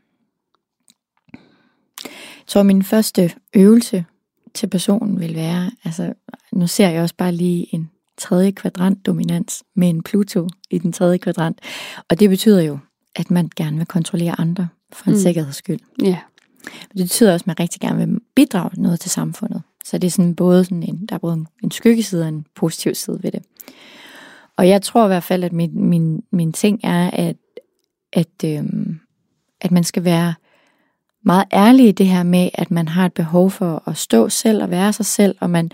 jeg tror min første øvelse til personen vil være, altså nu ser jeg også bare lige en tredje kvadrant dominans med en Pluto i den tredje kvadrant. Og det betyder jo, at man gerne vil kontrollere andre for en mm. sikkerheds skyld. Yeah. Det betyder også, at man rigtig gerne vil bidrage noget til samfundet. Så det er sådan både sådan en, der er både en skyggeside og en positiv side ved det. Og jeg tror i hvert fald, at min, min, min ting er, at, at, øhm, at man skal være meget ærlig i det her med, at man har et behov for at stå selv og være sig selv, og man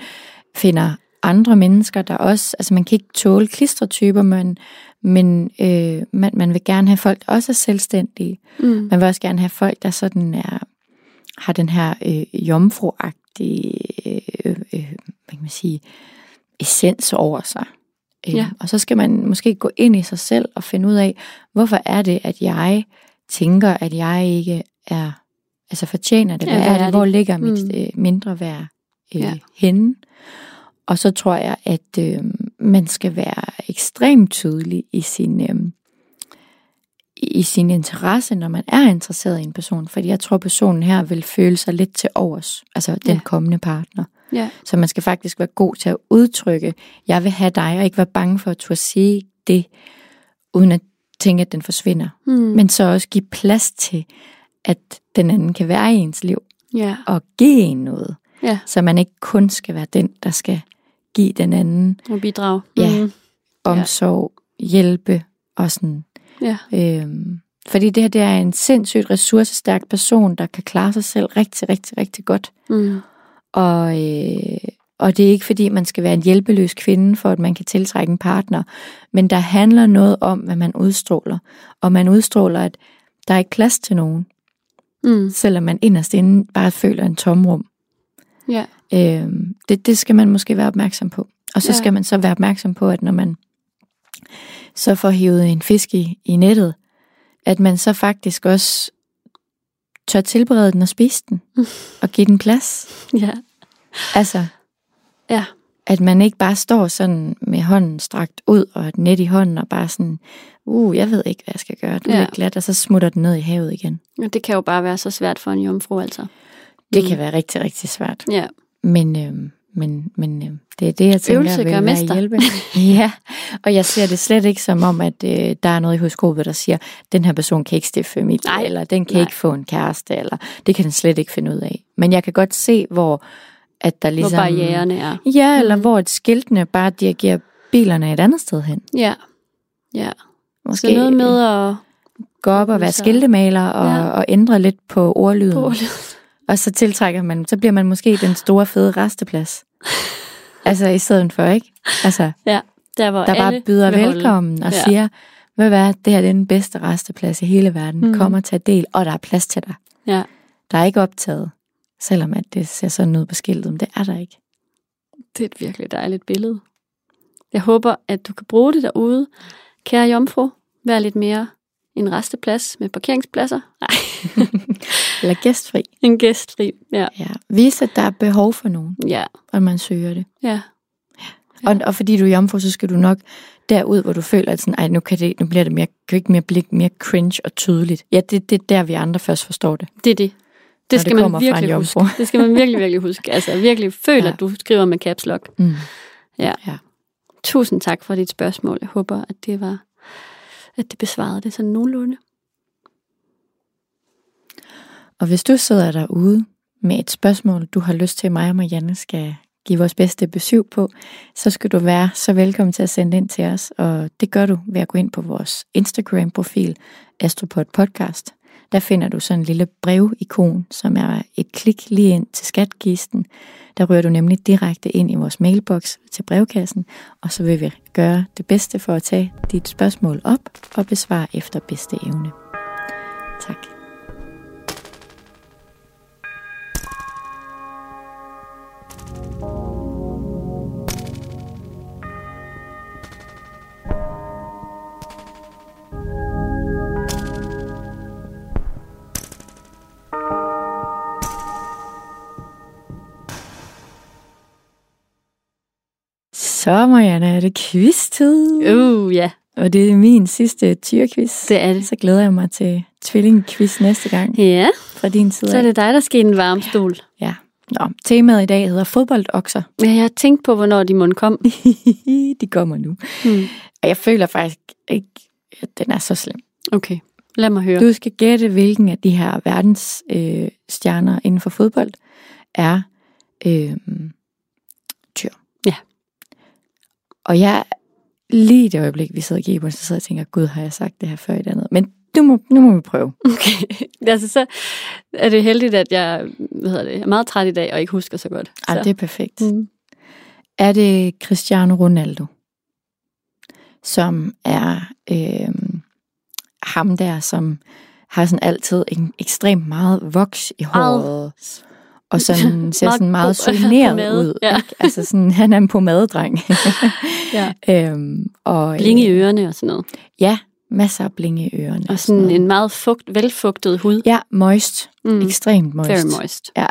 finder andre mennesker, der også, altså man kan ikke tåle klistretyper, men, men øh, man, man vil gerne have folk, der også er selvstændige. Mm. Man vil også gerne have folk, der sådan er, har den her øh, jomfruagtige, øh, øh, hvad kan man sige, essens over sig. Øh, ja. Og så skal man måske gå ind i sig selv og finde ud af, hvorfor er det, at jeg tænker, at jeg ikke er, altså fortjener det, ja, hvad er det, det? Hvor ligger mm. mit øh, mindre værd øh, ja. henne? Og så tror jeg, at øh, man skal være ekstremt tydelig i sin, øh, i sin interesse, når man er interesseret i en person. Fordi jeg tror, personen her vil føle sig lidt til overs, altså den ja. kommende partner. Ja. Så man skal faktisk være god til at udtrykke, jeg vil have dig, og ikke være bange for at turde sige det, uden at tænke, at den forsvinder. Mm. Men så også give plads til, at den anden kan være i ens liv, ja. og give en noget. Ja. Så man ikke kun skal være den, der skal give den anden og bidrage. Ja, mm-hmm. omsorg, ja. hjælpe og sådan. Ja. Øhm, fordi det her, det er en sindssygt ressourcestærk person, der kan klare sig selv rigtig, rigtig, rigtig godt. Mm. Og, øh, og det er ikke fordi, man skal være en hjælpeløs kvinde, for at man kan tiltrække en partner. Men der handler noget om, hvad man udstråler. Og man udstråler, at der er ikke plads til nogen. Mm. Selvom man inderst inde bare føler en tomrum. Ja. Øhm, det, det skal man måske være opmærksom på. Og så ja. skal man så være opmærksom på, at når man så får hævet en fisk i, i nettet, at man så faktisk også tør tilberede den og spise den mm. og give den plads. Ja. Altså ja. At man ikke bare står sådan med hånden strakt ud og et net i hånden og bare sådan, uh, jeg ved ikke hvad jeg skal gøre, det er ja. glat, og så smutter den ned i havet igen. Ja, det kan jo bare være så svært for en jomfru altså. Det kan være rigtig, rigtig svært. Ja. Men, øh, men, men øh, det er det, jeg tænker, øvelse vil være hjælpe. Ja, og jeg ser det slet ikke som om, at øh, der er noget i horoskopet, der siger, den her person kan ikke stifte familie, nej, eller den kan nej. ikke få en kæreste, eller det kan den slet ikke finde ud af. Men jeg kan godt se, hvor at der ligesom... Hvor barriererne er. Ja, eller mm. hvor et skiltene bare dirigerer bilerne et andet sted hen. Ja, ja. Måske så noget med at... Gå op og være så... skiltemaler, og, ja. og ændre lidt på ordlyden. På ordlyden. Og så tiltrækker man, så bliver man måske den store, fede resteplads. Altså i stedet for, ikke? Altså, ja, der, hvor der bare byder velkommen og ja. siger, hvad hvad, det her det er den bedste resteplads i hele verden. Mm. Kom og tag del, og der er plads til dig. Ja. Der er ikke optaget, selvom at det ser sådan ud på skiltet, men det er der ikke. Det er et virkelig dejligt billede. Jeg håber, at du kan bruge det derude. Kære jomfru, vær lidt mere en resteplads med parkeringspladser. Nej. Eller gæstfri. En gæstfri, ja. ja. Vise, at der er behov for nogen, ja. og man søger det. Ja. ja. Og, og fordi du er jomfru, så skal du nok derud, hvor du føler, at sådan, ej, nu, kan det, nu bliver det mere, kan ikke mere blive mere cringe og tydeligt. Ja, det er det, der, vi andre først forstår det. Det er det. Det skal det man virkelig huske. Det skal man virkelig, virkelig huske. Altså virkelig føle, ja. at du skriver med caps lock. Mm. Ja. ja. Tusind tak for dit spørgsmål. Jeg håber, at det var... at det besvarede det sådan nogenlunde. Og hvis du sidder derude med et spørgsmål, du har lyst til, at mig og Marianne skal give vores bedste besøg på, så skal du være så velkommen til at sende ind til os, og det gør du ved at gå ind på vores Instagram-profil, Astropod Podcast. Der finder du sådan en lille brev-ikon, som er et klik lige ind til skatkisten. Der rører du nemlig direkte ind i vores mailbox til brevkassen, og så vil vi gøre det bedste for at tage dit spørgsmål op og besvare efter bedste evne. Tak. Så, Marianne, er det quiz-tid. Uh, ja. Yeah. Og det er min sidste tyrequiz. Det er det. Så glæder jeg mig til tvilling-quiz næste gang. Ja. Yeah. Fra din side. Så er det dig, der skal i den varme stol. Ja. Nå, temaet i dag hedder fodboldokser. Ja, jeg har tænkt på, hvornår de måtte komme. De kommer nu. Hmm. Jeg føler faktisk ikke, at den er så slem. Okay, lad mig høre. Du skal gætte, hvilken af de her verdens øh, stjerner inden for fodbold er øh, tyr. Ja. Og jeg, lige det øjeblik, vi sidder og kigger på den, så sidder jeg og tænker, gud, har jeg sagt det her før i det andet? Men nu må, nu må vi prøve. Okay. Altså, så er det heldigt, at jeg hvad hedder det, er meget træt i dag, og ikke husker så godt. Så. Ej, det er perfekt. Mm. Er det Cristiano Ronaldo, som er øh, ham der, som har sådan altid en ekstremt meget voks i håret, Al. og sådan, ser sådan meget syneret ud. Ja. Ikke? Altså sådan, han er en pomadedreng. Ja. øhm, og, blinge i ørerne og sådan noget. Ja, masser af blinge i ørerne. Og sådan, og sådan en meget fugt, velfugtet hud. Ja, moist. Mm. Ekstremt moist. Very moist. Ja.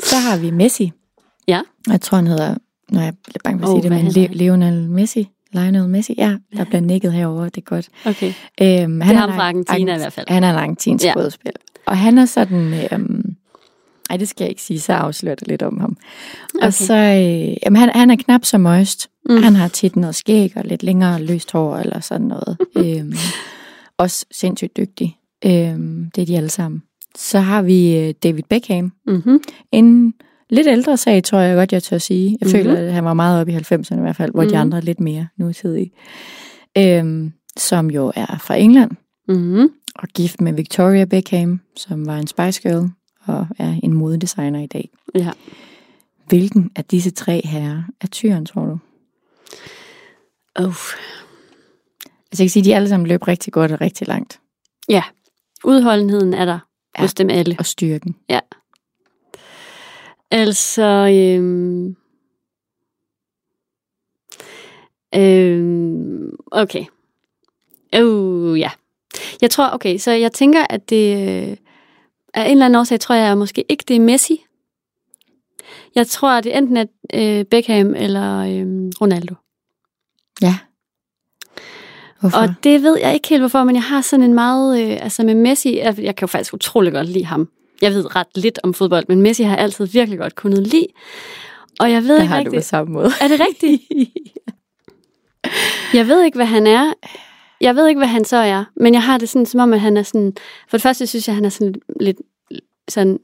Så har vi Messi. Ja. Jeg tror, han hedder, når jeg bliver bange for at sige oh, det, men Lionel Messi. Lionel Messi, ja. Der ja. bliver nikket herover, det er godt. Okay. Øhm, han det er ham fra Argentina i hvert fald. Han er en argentinsk ja. fodspiller. Og han er sådan... Øhm, ej, det skal jeg ikke sige, så afslører det lidt om ham. Okay. Og så... Øh, jamen, han, han er knap så moist. Mm. Han har tit noget skæg og lidt længere løst hår eller sådan noget. øhm, også sindssygt dygtig. Øhm, det er de alle sammen. Så har vi øh, David Beckham. Mm-hmm. En lidt ældre sag, tror jeg godt, jeg tør sige. Jeg mm-hmm. føler, at han var meget oppe i halvfemserne i hvert fald, hvor mm-hmm. de andre er lidt mere nutidige. Øhm, som jo er fra England. Mm-hmm. Og gift med Victoria Beckham, som var en Spice Girl og er en modedesigner i dag. Ja. Hvilken af disse tre herrer er tyren, tror du? Oh. Altså jeg kan sige, at de alle sammen løb rigtig godt og rigtig langt. Ja, udholdenheden er der ja. hos dem alle. Og styrken. Ja. Altså, øhm... Øhm... okay. Oh, ja. Jeg tror, okay, så jeg tænker, at det af en eller anden årsag, tror jeg måske ikke, det er Messi. Jeg tror, at det enten er øh, Beckham eller øh, Ronaldo. Ja. Hvorfor? Og det ved jeg ikke helt, hvorfor, men jeg har sådan en meget... Øh, altså med Messi, jeg, jeg kan jo faktisk utrolig godt lide ham. Jeg ved ret lidt om fodbold, men Messi har altid virkelig godt kunnet lide. Og jeg ved jeg ikke rigtigt... Det har du på samme måde. Er det rigtigt? Jeg ved ikke, hvad han er... Jeg ved ikke, hvad han så er, men jeg har det sådan, som om, at han er sådan... For det første synes jeg, han er sådan lidt... Sådan,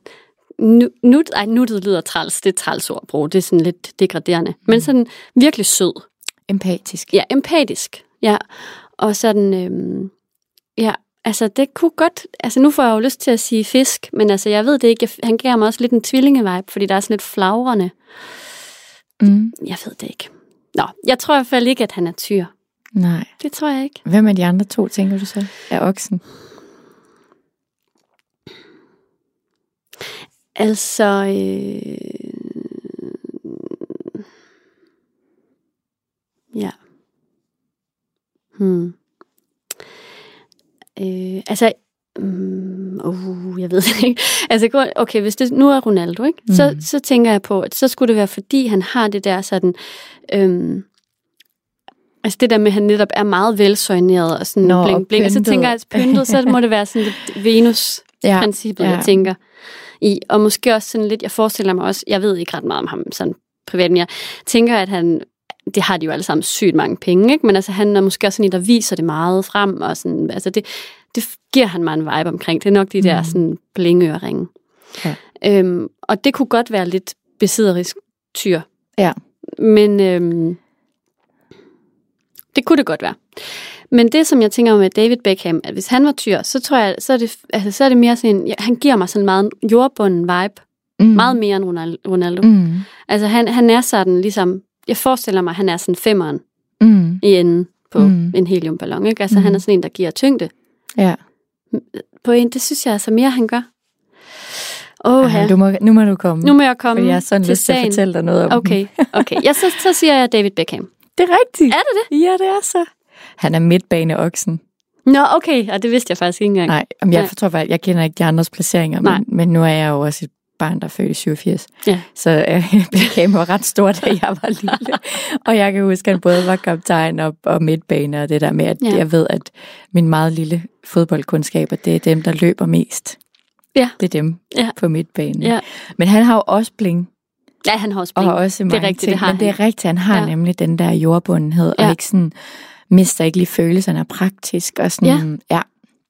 nut, ej, nuttet lyder træls. Det er trælsord at bruge. Det er sådan lidt degraderende. Mm. Men sådan virkelig sød. Empatisk. Ja, empatisk. Ja, og sådan... Øhm, ja, altså det kunne godt... Altså nu får jeg jo lyst til at sige fisk, men altså jeg ved det ikke. Jeg, han giver mig også lidt en tvillingevibe, fordi der er sådan lidt flagrende. Mm. Jeg ved det ikke. Nå, jeg tror i hvert fald ikke, at han er tyr. Nej. Det tror jeg ikke. Hvem er de andre to, tænker du så, er oksen? Altså... Øh... Ja. Hmm. Øh, altså... Um, uh, jeg ved det ikke. Altså, okay, hvis det nu er Ronaldo, ikke? Mm. Så, så tænker jeg på, at så skulle det være, fordi han har det der sådan... Øh... Altså det der med, at han netop er meget velsøgneret og sådan bling-bling, og, og så tænker jeg, at pyntet, så må det være sådan lidt Venus-princippet, ja, ja. jeg tænker i. Og måske også sådan lidt, jeg forestiller mig også, jeg ved ikke ret meget om ham sådan privat, men jeg tænker, at han, det har de jo alle sammen sygt mange penge, ikke? Men altså han er måske også sådan en, der viser det meget frem, og sådan, altså det, det giver han mig en vibe omkring. Det er nok de der mm. sådan blingøringe. Ja. Øhm, og det kunne godt være lidt besidderisk tyr. Ja. Men... Øhm, det kunne det godt være. Men det, som jeg tænker med David Beckham, at hvis han var tyr, så tror jeg, så er det, altså, så er det mere sådan en, han giver mig sådan meget en jordbunden vibe. Mm. Meget mere end Ronaldo. Mm. Altså han, han er sådan ligesom, jeg forestiller mig, han er sådan femmeren mm. i enden på mm. en heliumballon. Ikke? Altså mm. han er sådan en, der giver tyngde. Ja. På en, det synes jeg altså mere, han gør. Åh, ja. Du må, nu må du komme. Nu må jeg komme. Fordi jeg er sådan lyst til at fortælle dig noget om okay, okay. Ja, så, så siger jeg David Beckham. Det er rigtigt. Er det det? Ja, det er så. Han er midtbaneoksen. Nå, okay, og det vidste jeg faktisk ikke engang. Nej, men jeg Nej. tror faktisk, jeg kender ikke de andres placeringer, men, men nu er jeg jo også et barn, der er født i syvogfirs. Ja. Så øh, jeg became jo ret stor, da jeg var lille. Og jeg kan huske, at han både var kaptajn og, og midtbane, og det der med, at ja. jeg ved, at min meget lille fodboldkundskaber, det er dem, der løber mest. Ja. Det er dem ja. På midtbanen. Ja. Men han har jo også bling. Ja, han har også bling. Og også mange det er rigtigt, ting. Det har men det er rigtigt, han har ja. Nemlig den der jordbundenhed, ja. Og ikke sådan, mister ikke lige følelserne og praktisk og sådan, ja. ja.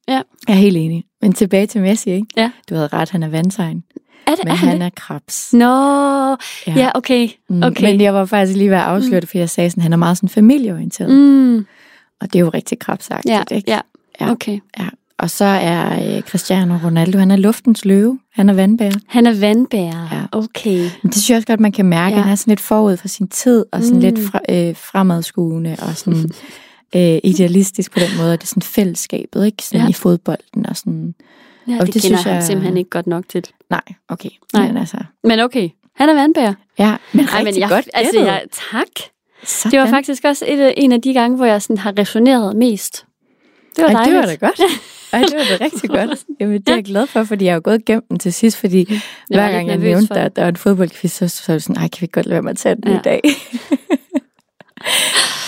Ja. Jeg er helt enig. Men tilbage til Messi, ikke? Ja. Du havde ret, han er vandtegn. Er det, men er han, han er krebs. Nå, no. ja. ja, okay. okay. Men jeg var faktisk lige ved at afsløre det, fordi jeg sagde sådan, han er meget sådan familieorienteret. Mm. Og det er jo rigtig krebsagtigt, ja. Ikke? Ja, ja, okay. Ja. Og så er øh, Cristiano Ronaldo, han er luftens løve. Han er vandbærer. Han er vandbærer, ja. Okay. Men det synes jeg også godt, man kan mærke, ja. Han er sådan lidt forud for sin tid, og sådan mm. lidt fra, øh, fremadskuende, og sådan... Øh, idealistisk på den måde, at det er sådan fællesskabet, ikke? Sådan ja. I fodbolden og sådan. Ja, og det, det kender synes jeg... han simpelthen ikke godt nok til. Nej, okay. Nej. Men, altså... men okay, han er vandbærer. Ja, men Ej, rigtig men jeg, godt altså, jeg, tak. Sådan. Det var faktisk også et, en af de gange, hvor jeg sådan har resoneret mest. Det var Ej, dejligt. Det var da godt. Ej, det var da rigtig godt. Jamen, det er jeg glad for, fordi jeg har jo gået gemt den til sidst, fordi jeg hver gang jeg nævnte, der, der var en fodboldquiz, så, så var det sådan, ej, kan vi godt lade være med at tage den ja. I dag?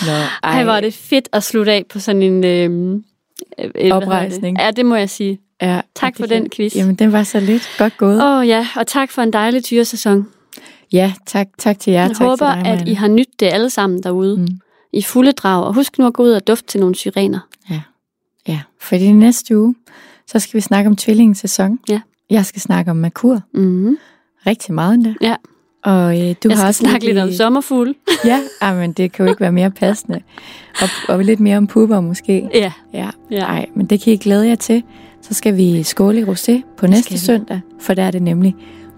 Nå, ej. Ej, var det fedt at slutte af på sådan en øhm, øh, oprejsning. Ja, det må jeg sige. Ja, tak for den quiz. Jamen, den var så lidt. Godt gået. Åh oh, ja, og tak for en dejlig tyresæson. Ja, tak, tak til jer. Jeg tak håber, til dig, Marianne. At I har nydt det alle sammen derude. Mm. I fulde drag. Og husk nu at gå ud og dufte til nogle syrener. Ja, ja. For i næste uge, så skal vi snakke om tvillingesæson. Ja. Jeg skal snakke om Merkur. Mm. Rigtig meget endda. Ja. Og øh, du jeg har også snakket lidt om sommerfugle. Ja, ah, men det kan jo ikke være mere passende. Og, og lidt mere om pupper måske. Ja. Ja. Nej, men det kan I glæde jer til. Så skal vi skåle i rosé på næste søndag, for der er det nemlig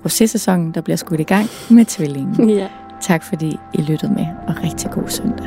rosé-sæsonen, der bliver skudt i gang med tvillingen. Ja. Tak fordi I lyttede med, og rigtig god søndag.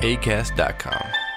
Acast dot com